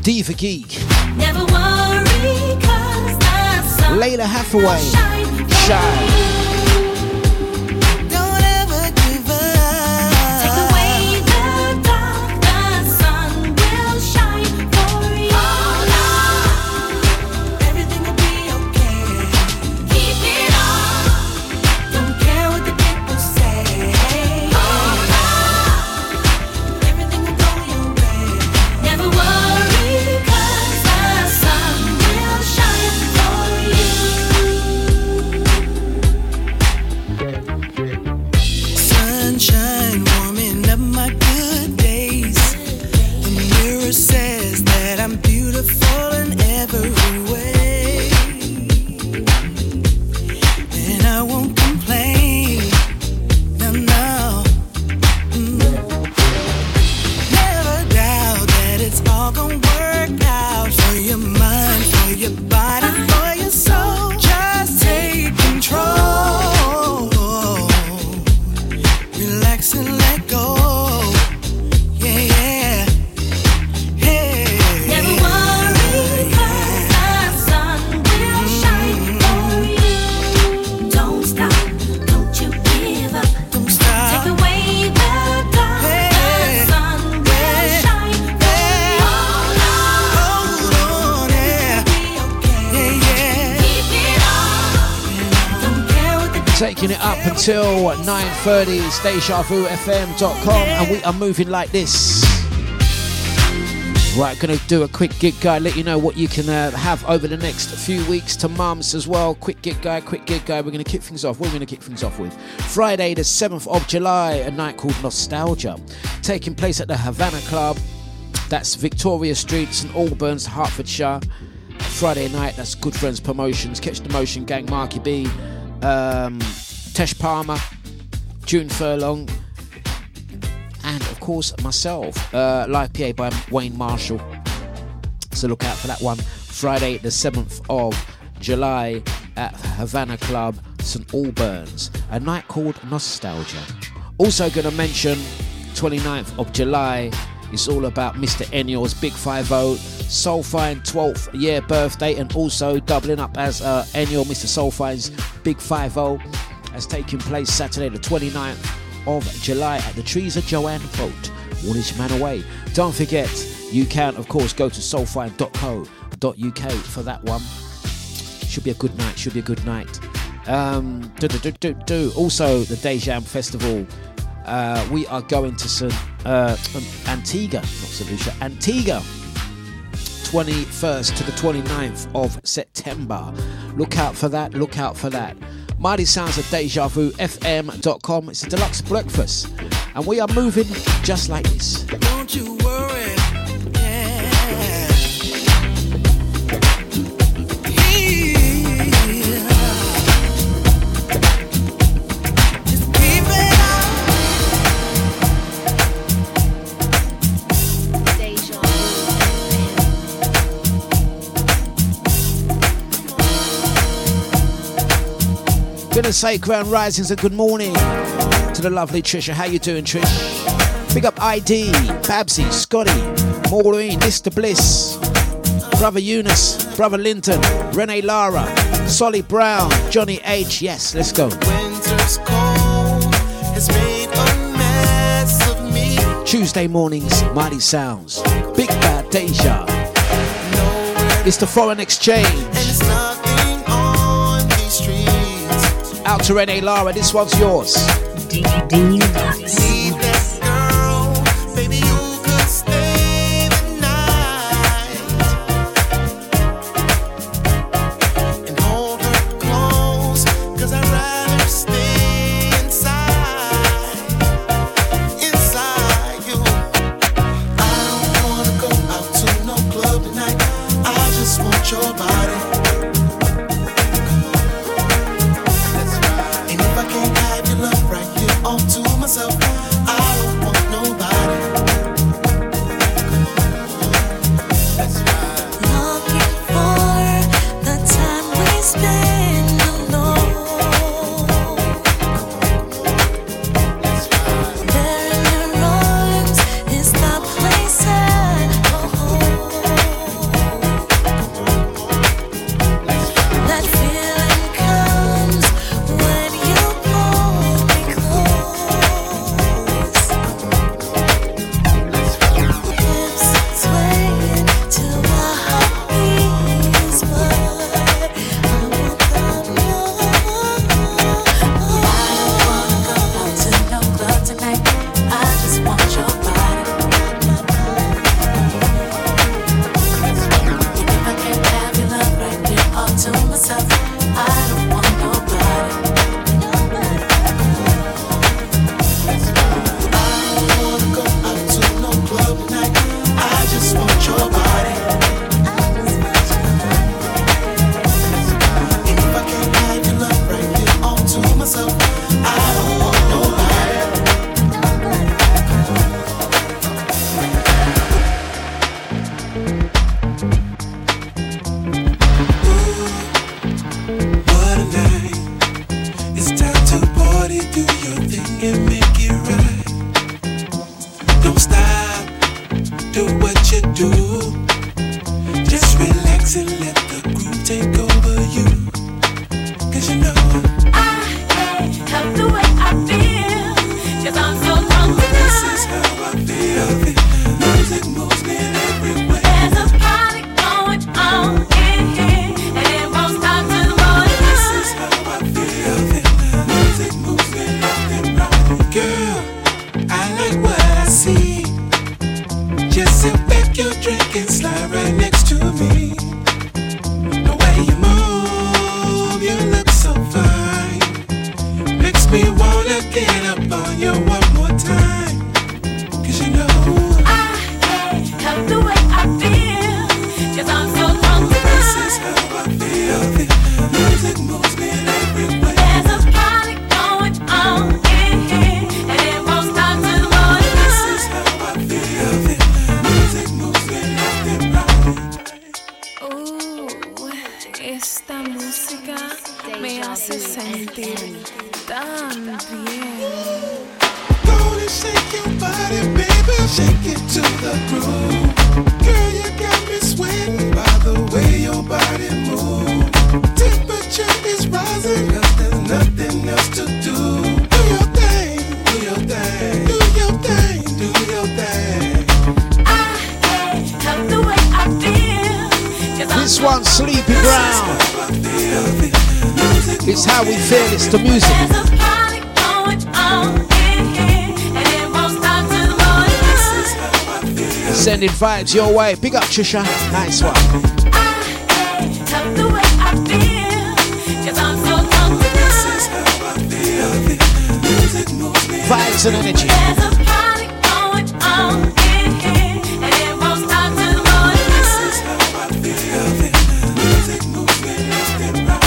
D for Geek, Never worry, cause the sun Layla Hathaway, shine. Shine. Don't ever give up. Take away the dark, the sun will shine for you. Hold on, everything will be okay. Keep it on, don't care what the people say. Hold on, everything will go your way. Never worry, cause the sun will shine for you. Sunshine warming up my good days. The mirror says that I'm beautiful in every way. And I won't complain. No, no. Mm. Never doubt that it's all gonna work out. For your mind, for your body, for your soul. Just take control. Relax and let go. Yeah, yeah. Hey. Never worry, cause the sun will shine for you. Don't stop, don't you give up. Don't stop. Take away the dark, the sun will shine for you. Hold on, yeah. Yeah, yeah. Keep it on, don't care what the Taking it up until nine thirty. It's deja vu f m dot com, and we are moving like this. Right, gonna do a quick gig guide, let you know what you can uh, have over the next few weeks to mums as well. Quick gig guide, quick gig guide. We're gonna kick things off. What are we gonna kick things off with? Friday, the seventh of July, a night called Nostalgia, taking place at the Havana Club. That's Victoria Street, Saint Albans, Hertfordshire. Friday night, that's Good Friends Promotions, Catch the Motion Gang, Marky B, um, Tesh Palmer, June Furlong, and of course myself, uh, live P A by Wayne Marshall. So look out for that one, Friday the seventh of July at Havana Club, Saint Albans, a night called Nostalgia. Also going to mention twenty-ninth of July, it's all about Mister Enio's Big Five-O, Soulfine's twelfth year birthday, and also doubling up as uh, Enio, Mister Soulfine's Big Five-O, as taking place Saturday the twenty-ninth of July at the Trees of Joanne Boat, Woolwich Man Away. Don't forget, you can of course go to soulfine dot co dot uk for that one. Should be a good night, should be a good night. Um, do, do, do, do, do. Also, the Dejam Festival. Uh, we are going to Saint, uh, Antigua, not Saint Lucia, Antigua, twenty-first to the twenty-ninth of September. Look out for that, look out for that. Mighty Sounds of Deja Vu, F M dot com. It's a deluxe breakfast, and we are moving just like this. Don't you worry. Gonna say Grand Risings and good morning to the lovely Trisha. How you doing, Trish? Big up I D, Babsy, Scotty, Maureen, Mister Bliss, Brother Eunice, Brother Linton, Renee Lara, Solly Brown, Johnny H. Yes, let's go. Winter's cold has made a mess of me. Tuesday mornings, Mighty Sounds, Big Bad Deja. It's the foreign exchange. Out to Renee Lara, this one's yours. D D sentir tan bien. Go and shake your body, baby, shake it to the groove. Girl, you got me sweating by the way your body moves. Temperature is rising, 'cause there's nothing else to do. Do your thing, do your thing, do your thing, do your thing. I can't help the way I feel. This one's Sleepy Brown. It's how we feel, it's the music. There's a party going on in here, and it won't stop till the morning. This is how I feel. Sending vibes your way. Big up, Trisha. Nice one. I ain't help the way I feel, 'cause I'm so lonely. This is how I feel. Music moves me. Vibes and energy. There's a party going on in here, and it won't stop till the morning. This is how I feel. Music moves me left and right.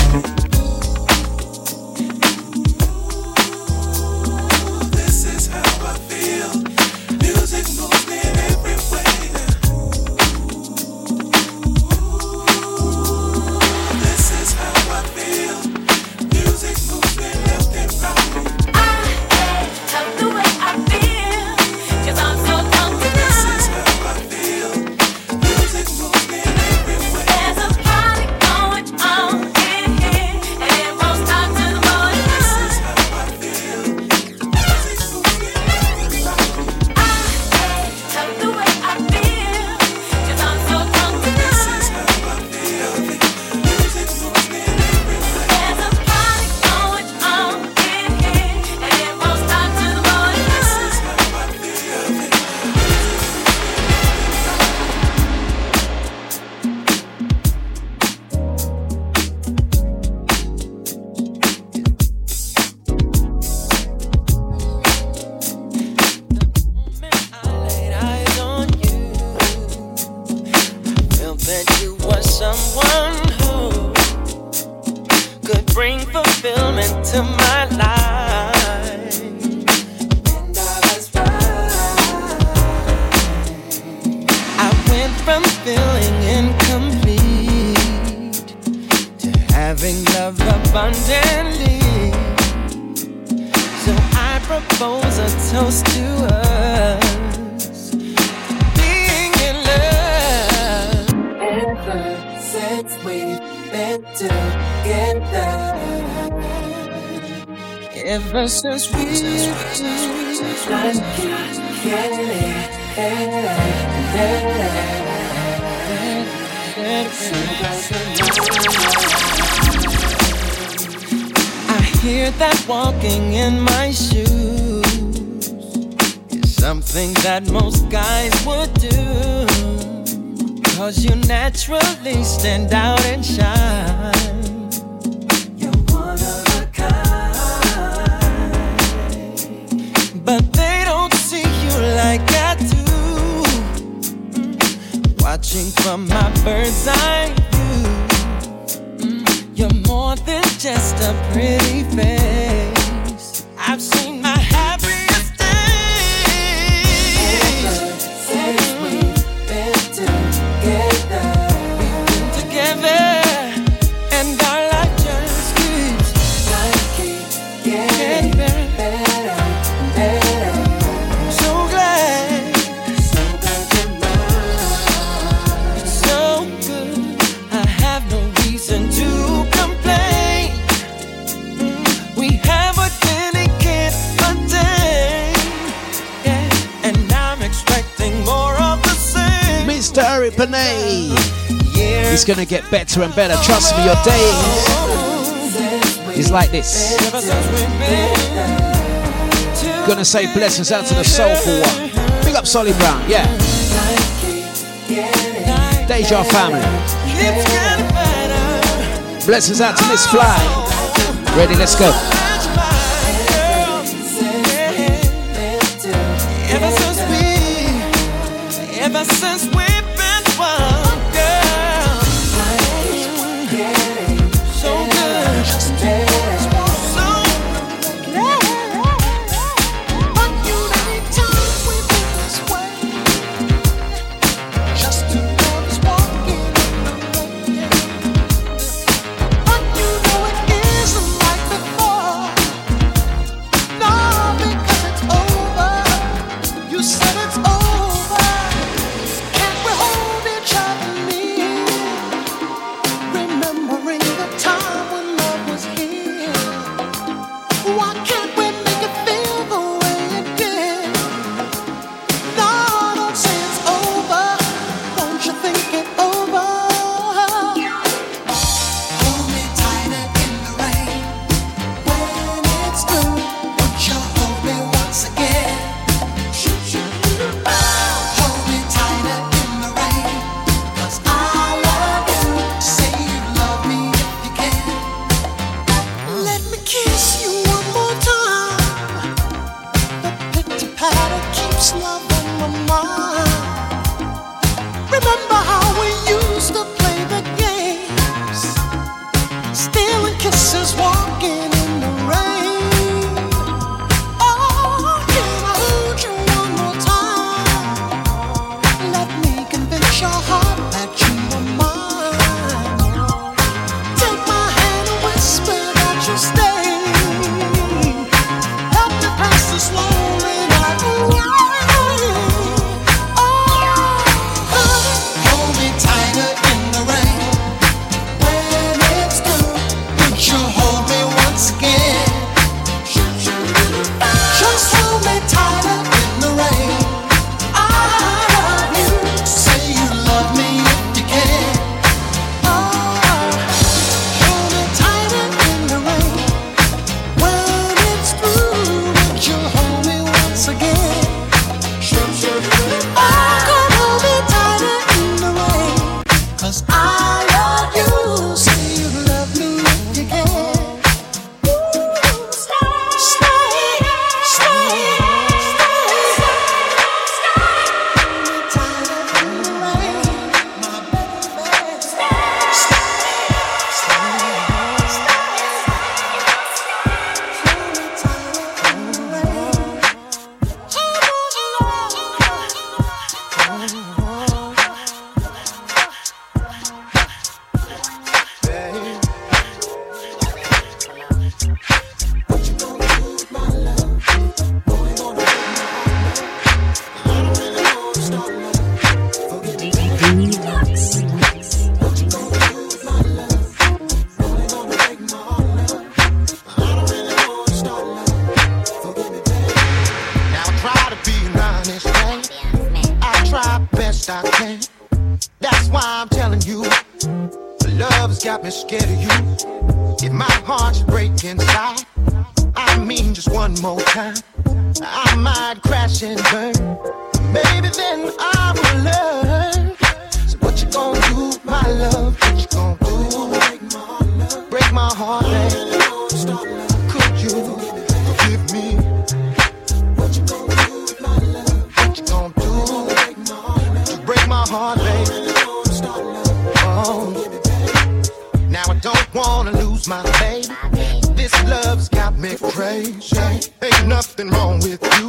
Gonna get better and better, trust me, your days is like this. Gonna say blessings out to the soulful one. Big up Solly Brown, yeah. Deja family. Blessings out to Miss Fly. Ready, let's go. got me scared of you. If my heart's breaking inside, I mean just one more time, I might crash and burn. Maybe then I will learn. So what you gonna do, my love? What you gonna do? Break my heart, baby. Could you forgive me? What you gonna do with my love? What you gonna do? You break my heart, baby. Oh. Now I don't wanna lose my baby. This love's got me crazy. Ain't nothing wrong with you.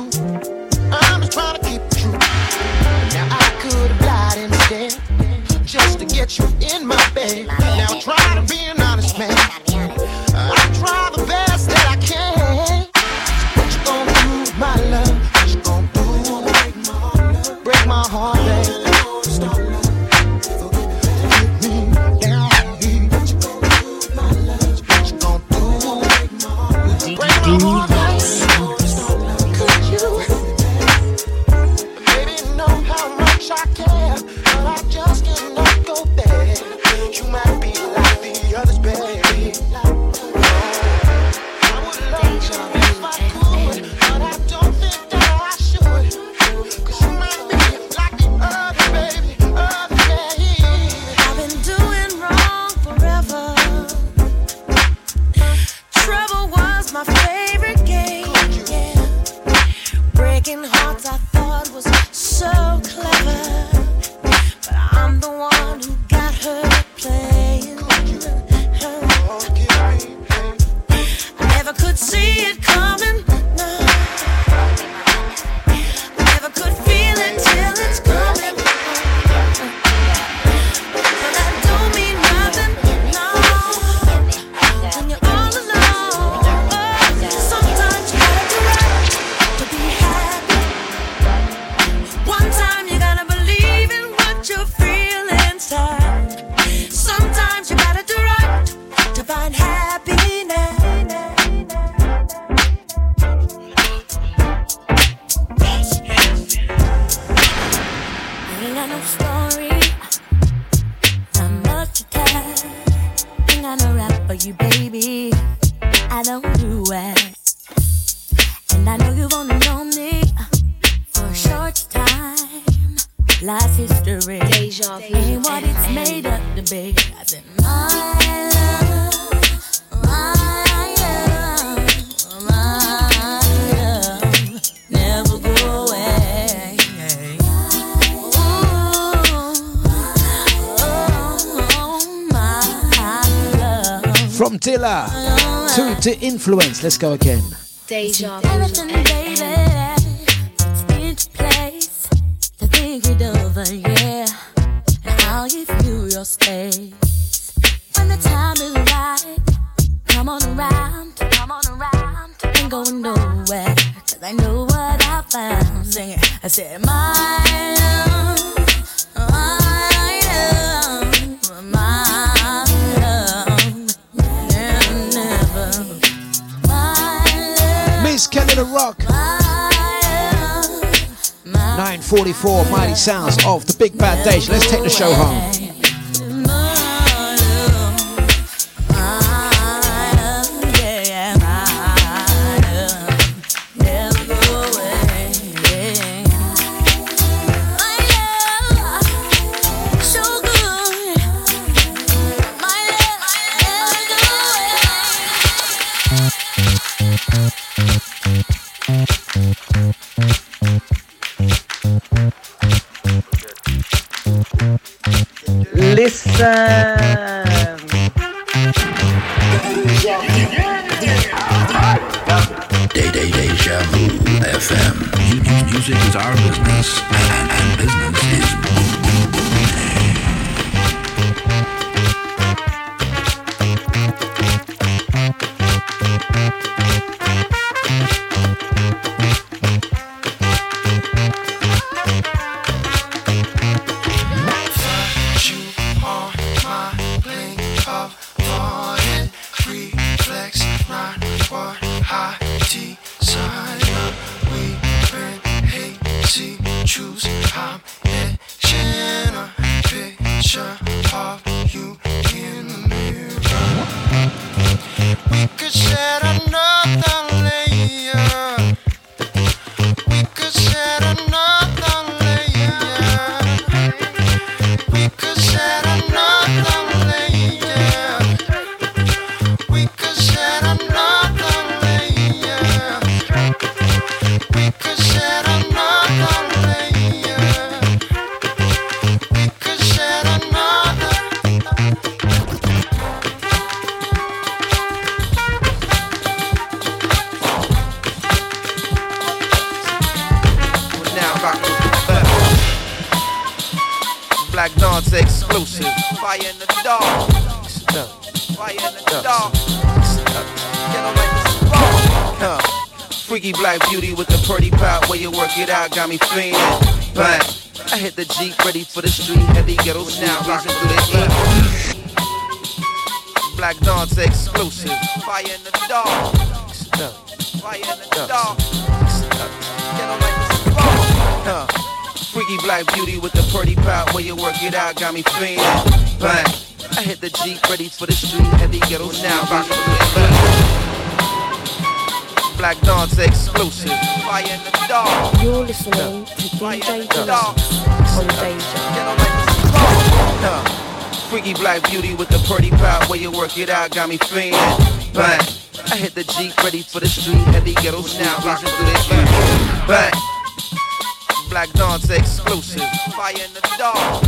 I'm just trying to keep it true. Now I could have lied instead, just to get you in my bed. Now I try to be an honest man. I try the best that I can. So what you gonna do, my love? What you gonna do? Break my heart, baby. To, to influence, let's go again. Deja forty-four, mighty sounds of the Big Bad Deja. Let's take the show home. Picture of you in the mirror. Bronze exclusive. Fire in the dark. Fire in the dark. Get on like this ball. Freaky black beauty with the pretty pop. Where you work it out got me fiending. Bang. I hit the Jeep ready for the street. Heavy ghetto now rocking through the heat. Black Dawn's exclusive. Fire in the dark. Fire in the dark. Get on like this ball. Huh. Freaky black beauty with the pretty pop. Where you work it out got me fiending. Bang. I hit the Jeep ready for the street. Heavy ghetto now rocking through the heat. Black Dawn's exclusive. Fire in the dark. You're listening to D J Dlux on Deja. Freaky black beauty with the pretty pop. Where you work it out got me fiending. Bang. I hit the Jeep ready for the street. Heavy ghetto now rocking through the heat. Bang. Black Dawn's exclusive. Fire in the dark.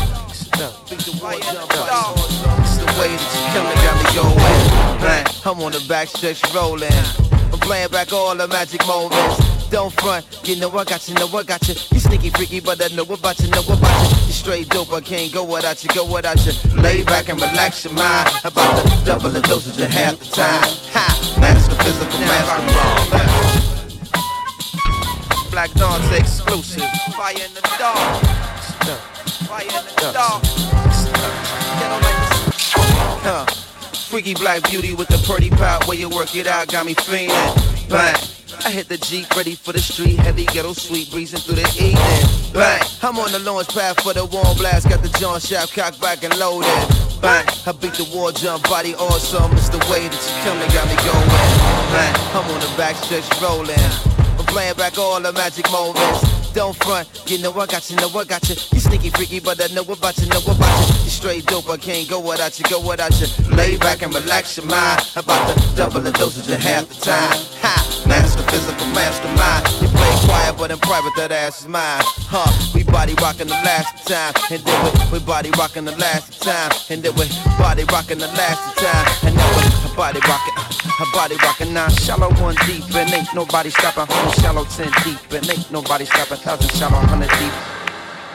Beat the fire in the dark. It's the way that you come and got me going. Man, I'm on the back stretch rolling. I'm playing back all the magic moments. Don't front, you know I got you, know I got you. You sneaky freaky, but I know about you, know about you. You straight dope, I can't go without you, go without you. Lay back and relax your mind. About to double the dosage in half the time. Ha! Master physical, master wrong. Black Dawn's exclusive. Fire in the dark. Fire in the dark. Huh. Freaky black beauty with the pretty pop. Where you work it out got me fiending. Bang. I hit the Jeep ready for the street. Heavy ghetto sweet breezing through the evening. Bang. I'm on the launch pad for the warm blast. Got the John shaft cocked back and loaded. Bang. I beat the war jump body awesome. It's the way that you come and got me going. Bang. I'm on the back stretch rolling. Playing back all the magic moments. Don't front, you know I got you, know I got you. You sneaky freaky, but I know about you, know about you. You straight dope, I can't go without you, go without you. Lay back and relax your mind. About to double the dosage in half the time. Ha! Master physical mastermind. You play quiet, but in private that ass is mine. Huh? We body rockin' the last time, and then we, we body rockin' the last time, and then we body rockin' the last time, and then we body rockin'. Her body rockin' nine shallow, one deep, and ain't nobody stoppin'. One shallow, ten deep, and ain't nobody stoppin'. Thousand shallow, hundred deep.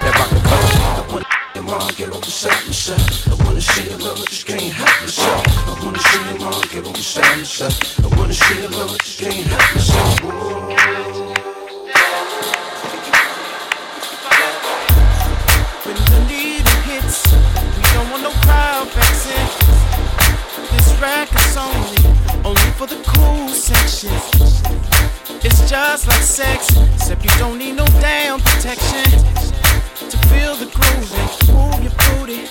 That rockin' color. I wanna see your mom get on the side myself. I wanna see your lover just can't help myself. I wanna see your mom get on the side myself. I wanna see your lover just can't help myself. When the need hits, we don't want no crowd flexing. This rack is only. Only for the cool section. It's just like sex, except you don't need no damn protection to feel the groove and move your booty.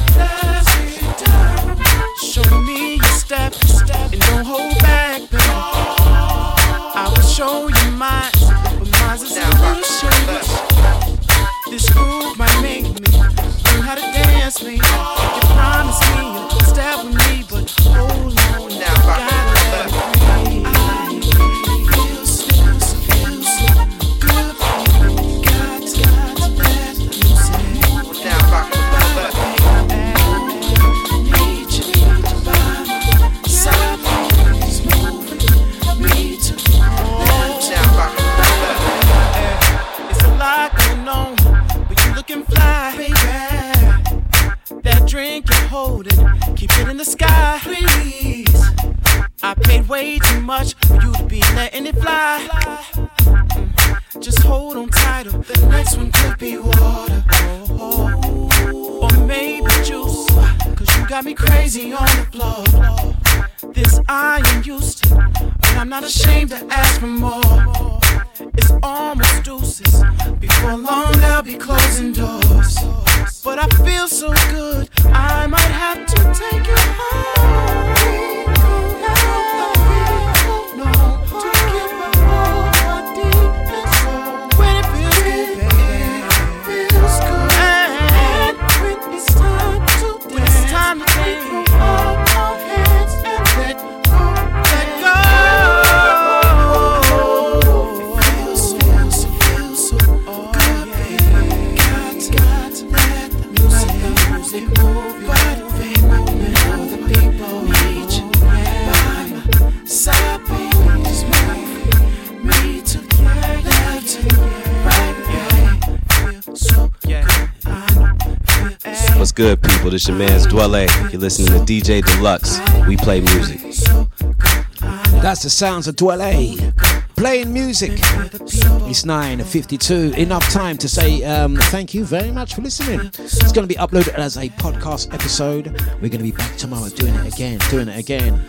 Show me your steps and don't hold back, baby. I will show you mine, but mine's is a little shady. This groove might make me learn how to dance, baby. You promise me you'll step with me, but hold on, you gotta. Drink and hold it, keep it in the sky, please. I paid way too much for you to be letting it fly. Mm. Just hold on tighter, the next one could be water, oh, or maybe juice, cause you got me crazy on the floor. This I am used to, but I'm not ashamed to ask for more. It's almost deuces, before long they'll be closing doors. But I feel so good, I might have to take you home. Let go. good, people? This your man's Dwele. You're listening to D J Dlux. We play music. That's the sounds of Dwele. Playing music. It's nine fifty-two. Enough time to say um, thank you very much for listening. It's going to be uploaded as a podcast episode. We're going to be back tomorrow doing it again, doing it again.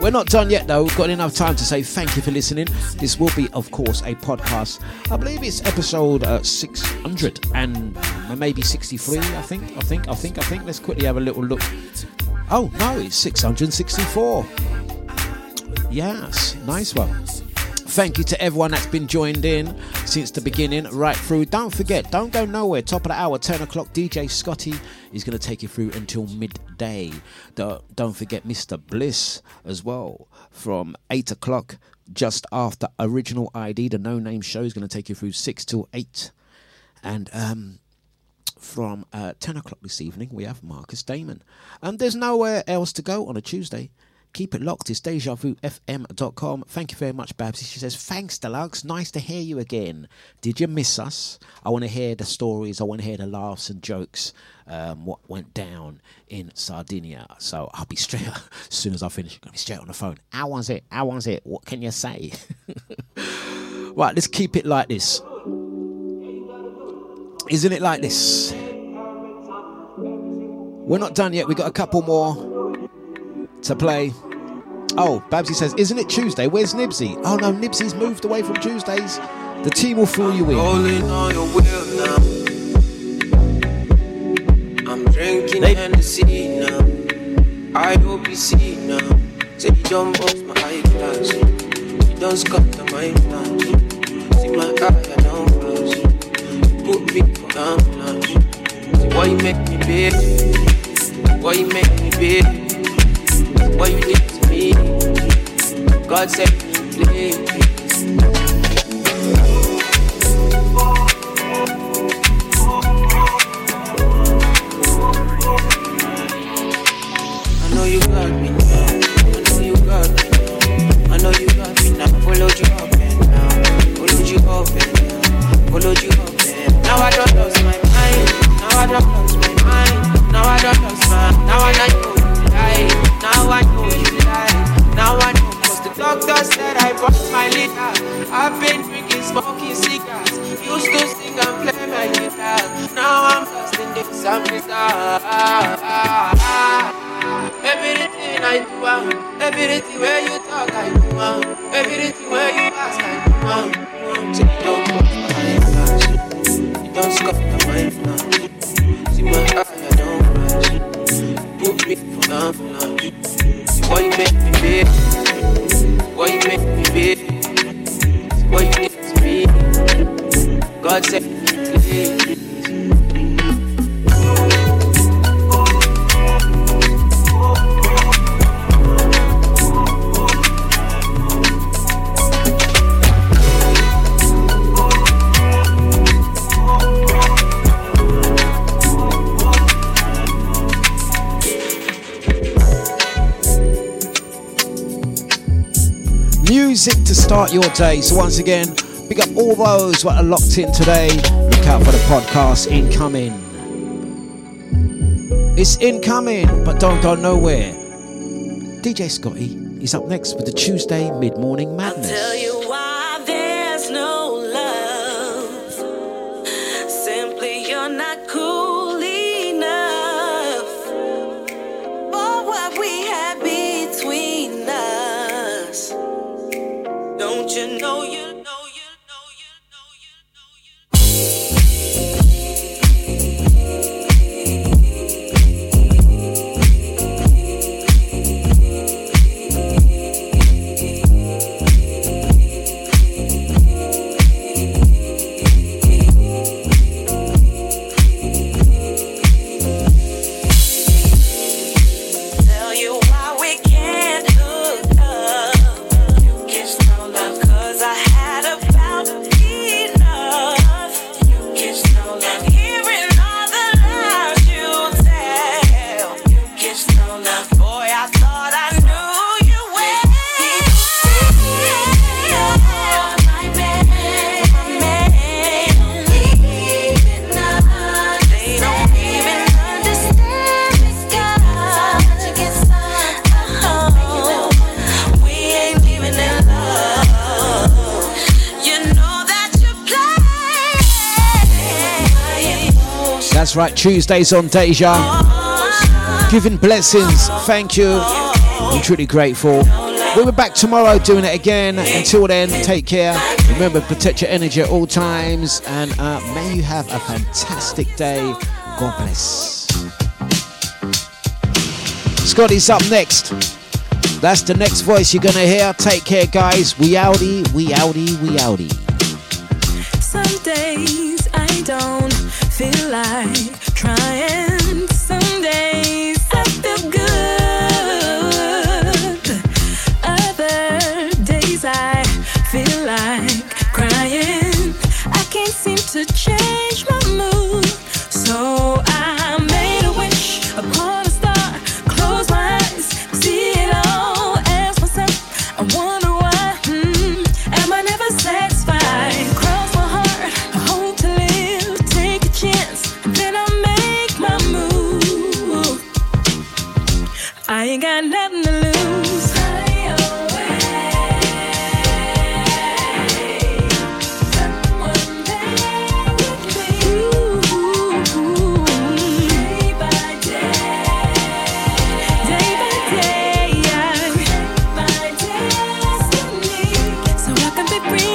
We're not done yet, though. We've got enough time to say thank you for listening. This will be, of course, a podcast. I believe it's episode uh, six hundred and maybe sixty-three, I think. I think, I think, I think. Let's quickly have a little look. Oh, no, it's six hundred sixty-four. Yes, nice one. Thank you to everyone that's been joined in since the beginning, right through. Don't forget, don't go nowhere. Top of the hour, ten o'clock, D J Scotty is going to take you through until midday. Don't forget Mister Bliss as well from eight o'clock, just after Original I D. The No Name Show is going to take you through six till eight. And um, from uh, ten o'clock this evening, we have Marcus Damon. And there's nowhere else to go on a Tuesday. Keep it locked. It's deja vu f m dot com. Thank you very much, Babsy. She says, thanks, Deluxe. Nice to hear you again. Did you miss us? I want to hear the stories. I want to hear the laughs and jokes, um, what went down in Sardinia. So I'll be straight, as soon as I finish, I'm going to be straight on the phone. How was it? How was it? What can you say? Right, let's keep it like this. Isn't it like this? We're not done yet. We've got a couple more to play. Oh, Babsy says, isn't it Tuesday? Where's Nipsey? Oh no, Nipsey's moved away from Tuesdays. The team will fool you in. I'm drinking Hennessy now. I hope you see now. Say you don't bust my eyeglass. You don't scatter my eyeglass. See my eye and I'm close. You put me for ambulance. See why you make me big. Why you make me big. What you did to me, God said you did. I know you got me now, I know you got me now, I know you got me now. Followed you up and now, followed you up and now, followed you up and now. Now I don't lose my mind, now I don't lose my mind, now I don't lose my, now I don't. Now I know you lie. Now I know, cause the doctor said I bought my liquor. I've been drinking, smoking cigars. Used to sing and play my guitar. Now I'm lost in this, I'm bizarre. Everything I do, um, everything where you talk, I do, um, everything where you ask, I do, um. See, you don't put my eyes, you don't scuff the mind now. See my eyes. Put me for love, love. Why you make me big? Why you make me big? Why you need to be? God said me today. Music to start your day. So once again, pick up all those that are locked in today. Look out for the podcast incoming. It's incoming, but don't go nowhere. D J Scotty is up next with the Tuesday Mid-Morning Madness. I'll tell you why there's no love. Simply you're not cool. You know you I had a That's right, Tuesdays on Deja. Giving blessings, thank you. I'm truly grateful. We'll be back tomorrow doing it again. Until then, take care. Remember, protect your energy at all times. And uh, may you have a fantastic day. God bless. Scotty's up next. That's the next voice you're going to hear. Take care, guys. We outie, we outie, we outie. Some days I don't feel like trying. Some days I feel good. Other days I feel like crying. I can't seem to change my mood. So I made a wish upon a star. Close my eyes, see it all. Ask myself, I wonder why. Mm, am I never satisfied? Cross my heart, I hope to live. Take a chance, then I make my move. I ain't got nothing to lose. Be free.